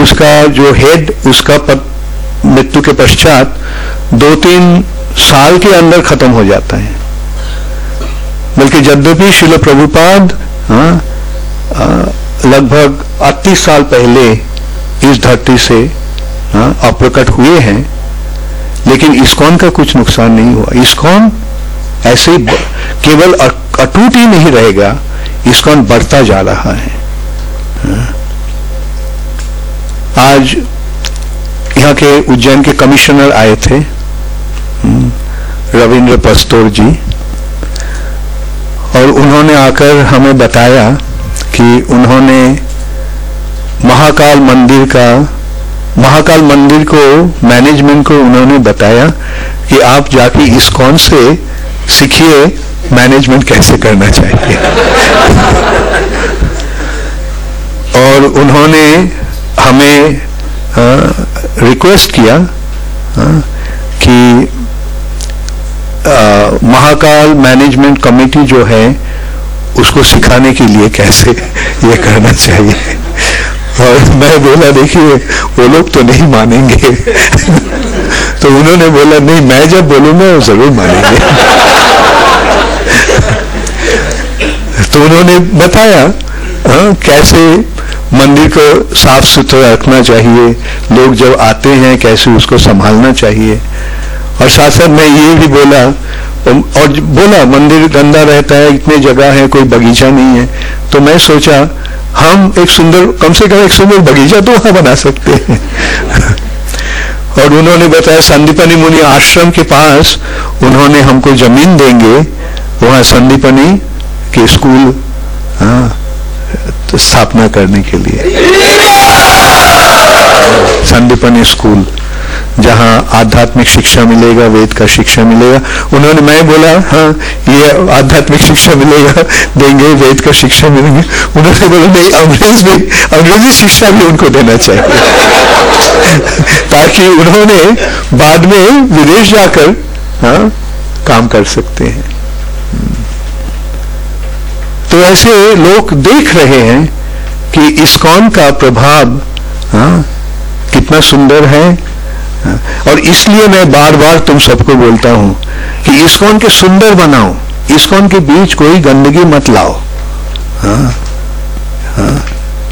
उसका जो हेड, उसका मृत्यु के पश्चात 2-3 साल के अंदर खत्म हो जाता है, बल्कि यद्यपि श्रील प्रभुपाद लगभग 38 साल पहले इस धरती से अप्रकट हुए हैं, लेकिन ISKCON का कुछ नुकसान नहीं हुआ। ISKCON ऐसे केवल अटूट ही नहीं रहेगा, ISKCON बढ़ता जा रहा है। आज यहाँ के उज्जैन के कमिश्नर आए थे रविंद्र पस्तोर जी, और उन्होंने आकर हमें बताया कि उन्होंने महाकाल मंदिर को मैनेजमेंट को उन्होंने बताया कि आप जाके ISKCON से सीखिए मैनेजमेंट कैसे करना चाहिए। और उन्होंने हमें रिक्वेस्ट किया कि महाकाल मैनेजमेंट कमेटी जो है उसको सिखाने के लिए कैसे ये करना चाहिए। और मैं बोला देखिए वो लोग तो नहीं मानेंगे। तो उन्होंने बोला नहीं, मैं जब बोलूंगा वो जरूर मानेंगे। तो उन्होंने बताया कैसे मंदिर को साफ सुथरा रखना चाहिए, लोग जब आते हैं कैसे उसको संभालना चाहिए, और साथ साथ मैं ये भी बोला, और बोला मंदिर गंदा रहता है, इतने जगह है, कोई बगीचा नहीं है, तो मैं सोचा हम एक सुंदर, कम से कम एक सुंदर बगीचा तो वहां बना सकते हैं। और उन्होंने बताया संदीपनी मुनि आश्रम के पास उन्होंने हमको जमीन देंगे, वहां संदीपनी के स्कूल स्थापना करने के लिए, संदीपनी स्कूल जहां आध्यात्मिक शिक्षा मिलेगा, वेद का शिक्षा मिलेगा। उन्होंने, मैं बोला हाँ ये आध्यात्मिक शिक्षा मिलेगा देंगे, वेद का शिक्षा मिलेंगे। उन्होंने बोला नहीं, अंग्रेजी शिक्षा भी उनको देना चाहिए, ताकि उन्होंने बाद में विदेश जाकर काम कर सकते हैं। तो ऐसे लोग देख रहे हैं कि ISKCON का प्रभाव कितना सुंदर है। और इसलिए मैं बार बार तुम सबको बोलता हूं कि ISKCON के सुंदर बनाओ, ISKCON के बीच कोई गंदगी मत लाओ। हाँ, हाँ।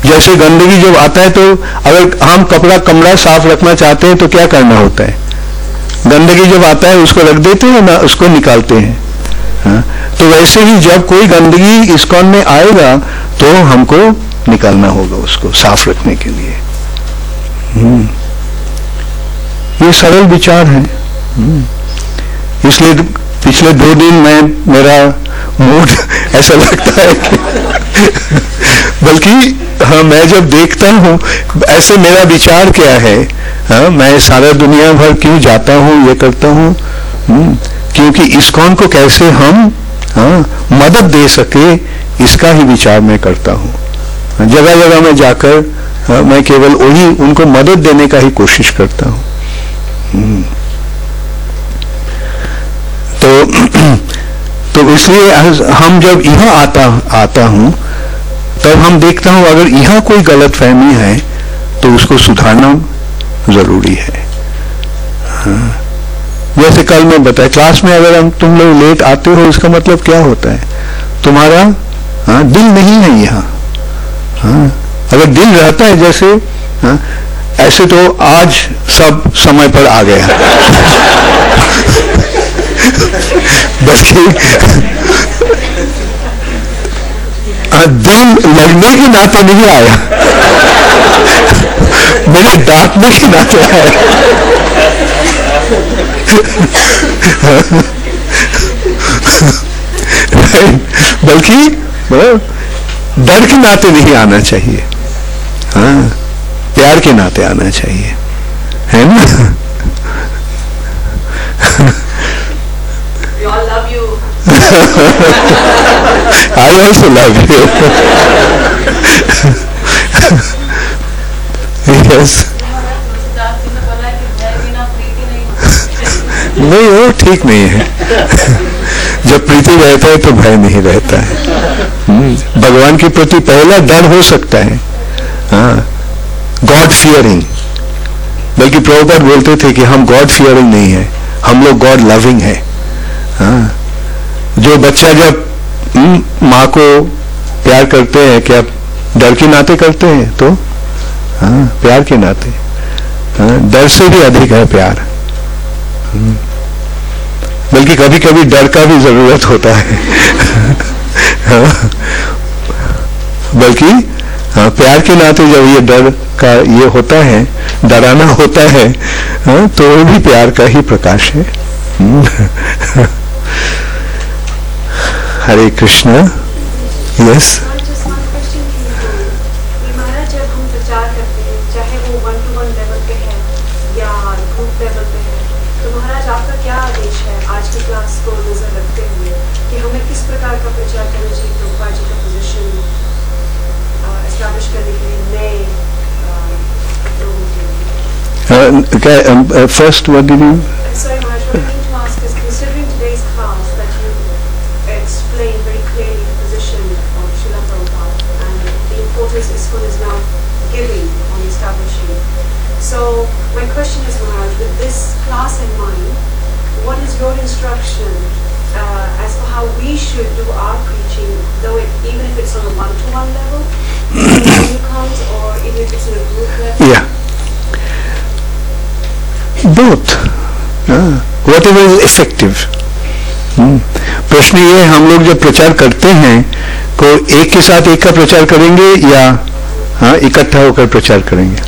जैसे गंदगी जब आता है तो अगर हम कपड़ा कमरा साफ रखना चाहते हैं तो क्या करना होता है, गंदगी जब आता है उसको रख देते हैं ना, उसको निकालते हैं। हाँ, तो वैसे ही जब कोई गंदगी ISKCON में आएगा तो हमको निकालना होगा उसको साफ रखने के लिए। ये सरल विचार है। इसलिए पिछले 2 दिन मेरा मूड ऐसा लगता है कि बल्कि हाँ, मैं जब देखता हूँ ऐसे मेरा विचार क्या है, हाँ, मैं सारा दुनिया भर क्यों जाता हूँ, ये करता हूँ, क्योंकि ISKCON को कैसे हम हाँ, मदद दे सके, इसका ही विचार मैं करता हूँ। जगह जगह में जाकर हाँ, मैं केवल वही उनको मदद देने का ही कोशिश करता हूँ। तो इसलिए हम जब यहाँ आता हूँ तब हम देखता हूँ अगर यहाँ कोई गलतफहमी है तो उसको सुधारना जरूरी है। हाँ, जैसे कल मैं बताया क्लास में अगर तुम लोग लेट आते हो इसका मतलब क्या होता है, तुम्हारा हाँ, दिल नहीं है यहाँ। हाँ, अगर दिल रहता है जैसे हाँ, ऐसे तो आज सब समय पर आ गया बल्कि दिल लगने के नाते नहीं आया मेरे डांटने के नाते आया बल्कि डर के नाते नहीं आना चाहिए, हाँ, प्यार के नाते आना चाहिए, है ना। We all love you. I also love you. Yes. नहीं, वो ठीक नहीं है। जब प्रीति रहता है तो भय नहीं रहता है। भगवान के प्रति पहला डर हो सकता है, गॉड फियरिंग, बल्कि प्रभुपाद बोलते थे कि हम गॉड फियरिंग नहीं है, हम लोग गॉड लविंग है। जो बच्चा जब माँ को प्यार करते हैं क्या डर के नाते करते हैं, तो प्यार के नाते, डर से भी अधिक है प्यार। बल्कि कभी कभी डर का भी जरूरत होता है बल्कि हाँ, प्यार के नाते जब ये डर का ये होता है, डराना होता है, हाँ, तो वो भी प्यार का ही प्रकाश है। Hare Krishna. Yes, okay, first what did you sorry Maharaj, what I need to ask is, considering today's class that you explained very clearly the position of Srila Prabhupada and the importance ISKCON is now giving on establishing, so my question is Maharaj, with this class in mind, what is your instruction as to how we should do our preaching, though it, even if it's on a one-to-one level or even if it's in a group level? Yeah, both, whatever is effective. प्रश्न ये है, हम लोग जब प्रचार करते हैं को एक के साथ एक का प्रचार करेंगे या हाँ इकट्ठा होकर प्रचार करेंगे।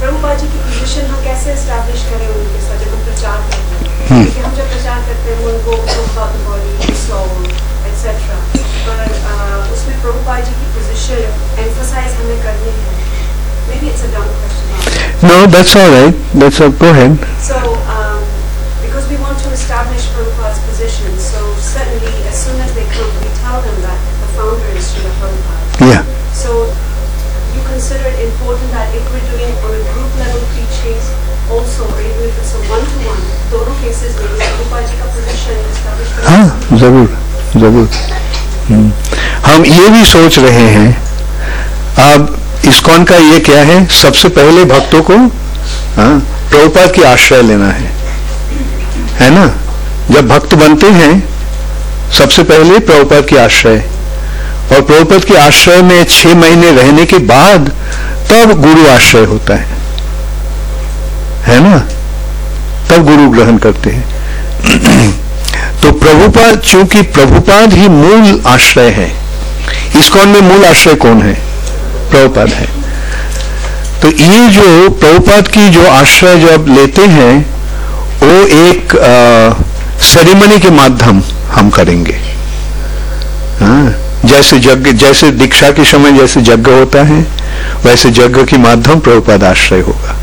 प्रभुपाद जी की पोजीशन हम कैसे एस्टैब्लिश करें उनके साथ जब हम प्रचार करते हैं, कि हम जब प्रचार करते हैं उनको प्रभुपाद बॉडी सोल एटसेट्रा, पर उसमें प्रभुपाद जी की पोजीशन एम्फसाइज हमें करनी है। Maybe it's a dumb question. No, that's all right. That's all. Go ahead. So, because we want to establish Prabhupada's position, so certainly as soon as they come, we tell them that the founder is Srila Prabhupada. Yeah. So, you consider it important that if we're doing on a group level preachings, also, or even if it's a one-to-one, दोनों cases में Prabhupada जी का position establish करें? हाँ, जरूर, जरूर। हम ये भी सोच रहे हैं, अब ISKCON का ये क्या है, सबसे पहले भक्तों को प्रभुपाद की आश्रय लेना है ना। जब भक्त बनते हैं सबसे पहले प्रभुपाद के आश्रय, और प्रभुपाद के आश्रय में 6 महीने रहने के बाद तब गुरु आश्रय होता है ना, तब गुरु ग्रहण करते हैं। तो प्रभुपाद, चूंकि प्रभुपाद ही मूल आश्रय है, इस्कॉन में मूल आश्रय कौन है? प्रभुपाद है। तो ये जो प्रभुपाद की जो आश्रय जो आप लेते हैं वो एक सेरेमनी के माध्यम हम करेंगे। हाँ, जैसे यज्ञ, जैसे दीक्षा के समय जैसे यज्ञ होता है वैसे यज्ञ के माध्यम प्रभुपाद आश्रय होगा।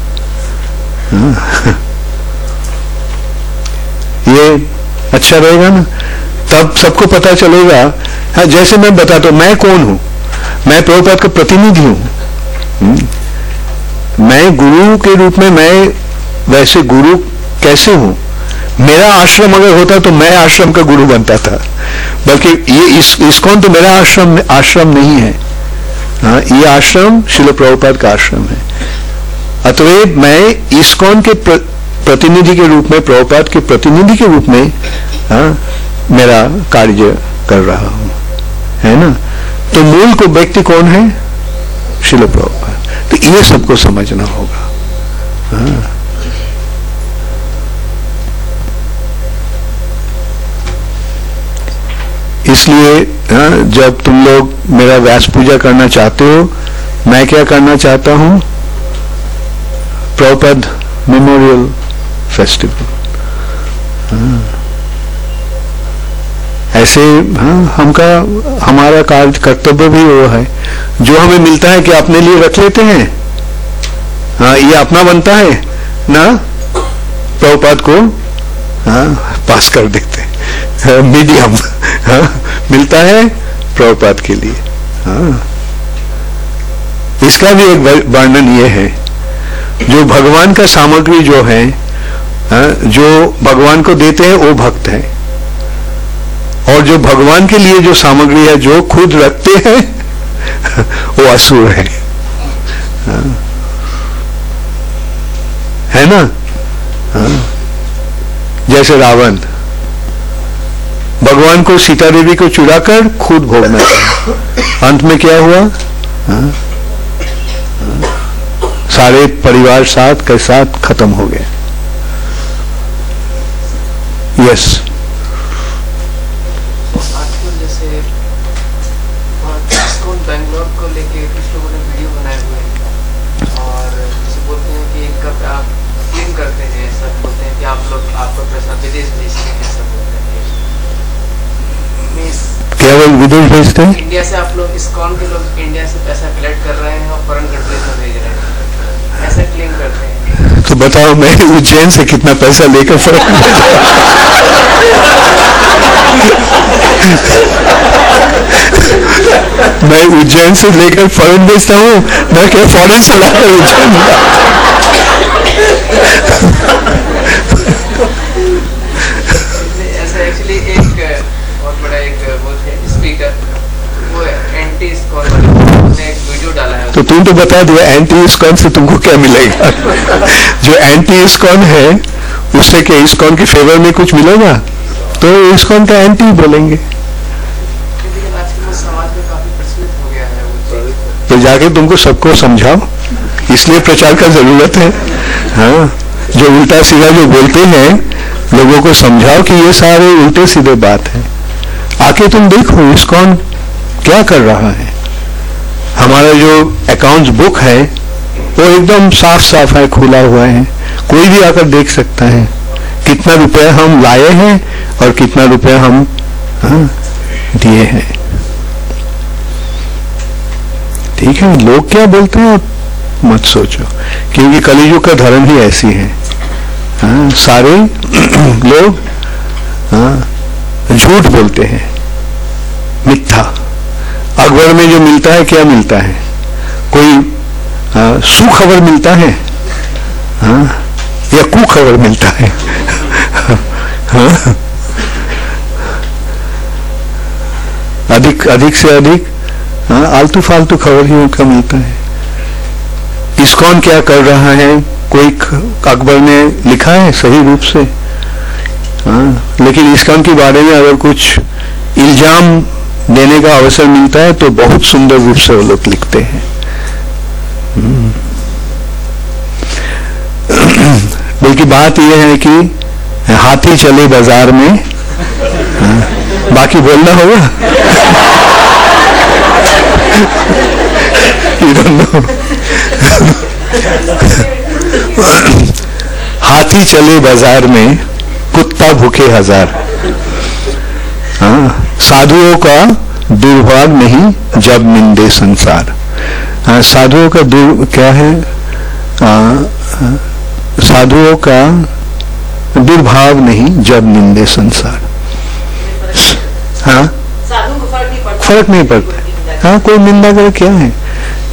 हाँ, ये अच्छा रहेगा ना, तब सबको पता चलेगा। हाँ, जैसे मैं बताता हूँ मैं कौन हूँ, मैं प्रभुपाद का प्रतिनिधि हूँ, मैं गुरु के रूप में, मैं वैसे गुरु कैसे हूँ। मेरा आश्रम अगर होता तो मैं आश्रम का गुरु बनता था, बल्कि ये इसकॉन तो मेरा आश्रम नहीं है। हाँ, ये आश्रम श्रील प्रभुपाद का आश्रम है, अतएव मैं इसकॉन के प्रतिनिधि के रूप में, प्रभुपाद के प्रतिनिधि के रूप में मेरा कार्य कर रहा हूं, है ना। तो मूल को व्यक्ति कौन है? श्रील प्रभुपाद। तो ये सबको समझना होगा। हाँ, इसलिए जब तुम लोग मेरा व्यास पूजा करना चाहते हो, मैं क्या करना चाहता हूं? प्रभुपाद मेमोरियल फेस्टिवल, ऐसे हमका हमारा कार्य कर्तव्य भी वो है। जो हमें मिलता है कि अपने लिए रख लेते हैं, हाँ, ये अपना बनता है ना, प्रभुपाद को पास कर देते हैं, मीडियम। हाँ, मिलता है प्रभुपाद के लिए। हाँ, इसका भी एक वर्णन ये है, जो भगवान का सामग्री जो है, जो भगवान को देते हैं वो भक्त है, और जो भगवान के लिए जो सामग्री है, जो खुद रखते हैं, वो असुर है। हाँ, है ना। हाँ, जैसे रावण, भगवान को, सीता देवी को चुरा कर खुद भोगना था। अंत में क्या हुआ? हाँ, सारे परिवार साथ के साथ खत्म हो गए। यस, आजकल जैसे इसकॉन बैंगलोर को लेके कुछ लोगों ने वीडियो बनाए हुए हैं, और जैसे बोलते हैं कि इनका आप क्लेम करते हैं, सब बोलते हैं कि आप लोग आपका पैसा विदेश भेजते हैं, सब बोलते हैं। क्या वो विदेश भेजते हैं? इंडिया से आप लोग, इसकॉन के लोग इंडिया से पैसा कलेक्ट कर रहे हैं और फॉरेन कंट्रीज में भेज रहे हैं, ऐसा क्लेम करते हैं। तो बताओ मैं उज्जैन से कितना पैसा लेकर फॉरेन मैं उज्जैन से लेकर फॉरेन भेजता हूँ, मैं क्या फॉरेन से लाकर उज्जैन? ऐसा एक्चुअली एक बड़ा एक स्पीकर वो एंटी स्कॉन ने एक वीडियो डाला है। तो तुम तो बता दिया एंटी स्कॉन से तुमको क्या मिलेगा? जो एंटी स्कॉन है उससे क्या स्कॉन के फेवर में कुछ मिलेगा? तो स्कॉन का एंटी बोलेंगे। लेकिन आजकल वो समाज में काफी प्रचलित हो गया है वो चीज, तो जाके तुमको सबको समझाओ, इसलिए प्रचार का जरूरत है। हाँ, जो उल्टा सीधा जो बोलते हैं लोगों को समझाओ कि ये सारे उल्टे सीधे बात है। आके तुम देखो इसकॉन क्या कर रहा है। हमारा जो अकाउंट्स बुक है वो एकदम साफ साफ है, खुला हुआ है, कोई भी आकर देख सकता है कितना रुपया हम लाए हैं और कितना रुपया हम दिए हैं। ठीक है, लोग क्या बोलते हैं मत सोचो, क्योंकि कलियुग का धर्म ही ऐसी है। हाँ, सारे लोग झूठ बोलते हैं, मिथ्या। अखबार में जो मिलता है क्या मिलता है? कोई सुखबर मिलता है? हाँ, या कुखबर मिलता है? हाँ, अधिक से अधिक आलतू फालतू खबर ही उनका मिलता है। इसकॉन क्या कर रहा है? कोई अखबार में लिखा है सही रूप से? हाँ, लेकिन ISKCON के बारे में अगर कुछ इल्जाम देने का अवसर मिलता है तो बहुत सुंदर रूप से वो लोग लिखते हैं. बल्कि बात यह है कि हाथी चले बाजार में, हाँ, बाकी बोलना होगा. You don't know. हाथी चले बाजार में, कुत्ता भूखे हजार. हाँ, साधुओं का दुर्भाग नहीं जब निंदे संसार. हाँ, साधुओं का दुर् क्या है, साधुओं का दुर्भाग नहीं जब निंदे संसार. हाँ, फर्क नहीं पड़ता. हाँ, कोई निंदा करे क्या है,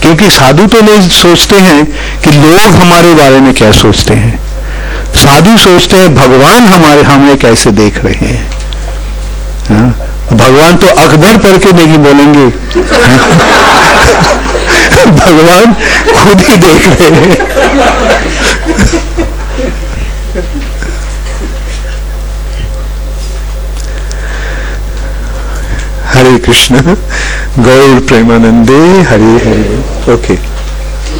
क्योंकि साधु तो नहीं सोचते हैं कि लोग हमारे बारे में क्या सोचते हैं. साधु सोचते हैं भगवान हमारे हमें कैसे देख रहे हैं. हाँ? भगवान तो अकबर पर के नहीं बोलेंगे. भगवान खुद ही देख रहे हैं. हरे कृष्ण, गौर प्रेमानंदे हरे हरे. ओके, तो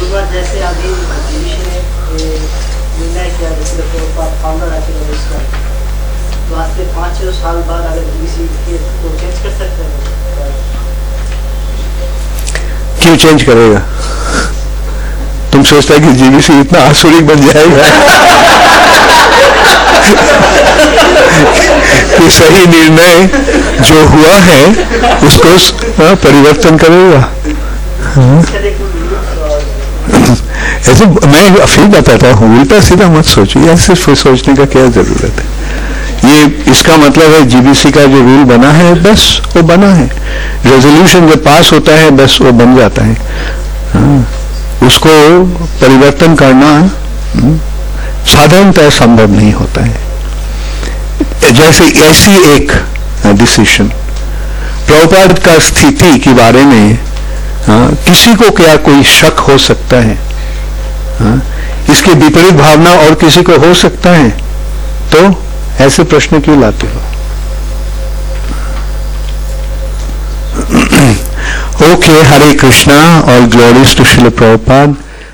आज से 5-6 साल बाद अगर जीबीसी को चेंज कर सकते हैं. क्यों चेंज करेगा? तुम सोचता है कि जीबीसी इतना आसुरिक बन जाएगा कि सही निर्णय जो हुआ है उसको परिवर्तन करेगा? ऐसे मैं फिर बताता हूँ, उल्टा सीधा मत सोचो. या सिर्फ सोचने का क्या जरूरत है? ये इसका मतलब है जीबीसी का जो रूल बना है बस वो बना है. रेजोल्यूशन जब पास होता है बस वो बन जाता है. हाँ, उसको परिवर्तन करना साधारणतः संभव नहीं होता है. जैसे ऐसी एक डिसीशन प्रभुपाद का स्थिति के बारे में, हाँ, किसी को क्या कोई शक हो सकता है? हाँ, इसके विपरीत भावना और किसी को हो सकता है? तो ऐसे प्रश्न क्यों लाते हो? Okay, Hare Krishna, all glories to Srila Prabhupada.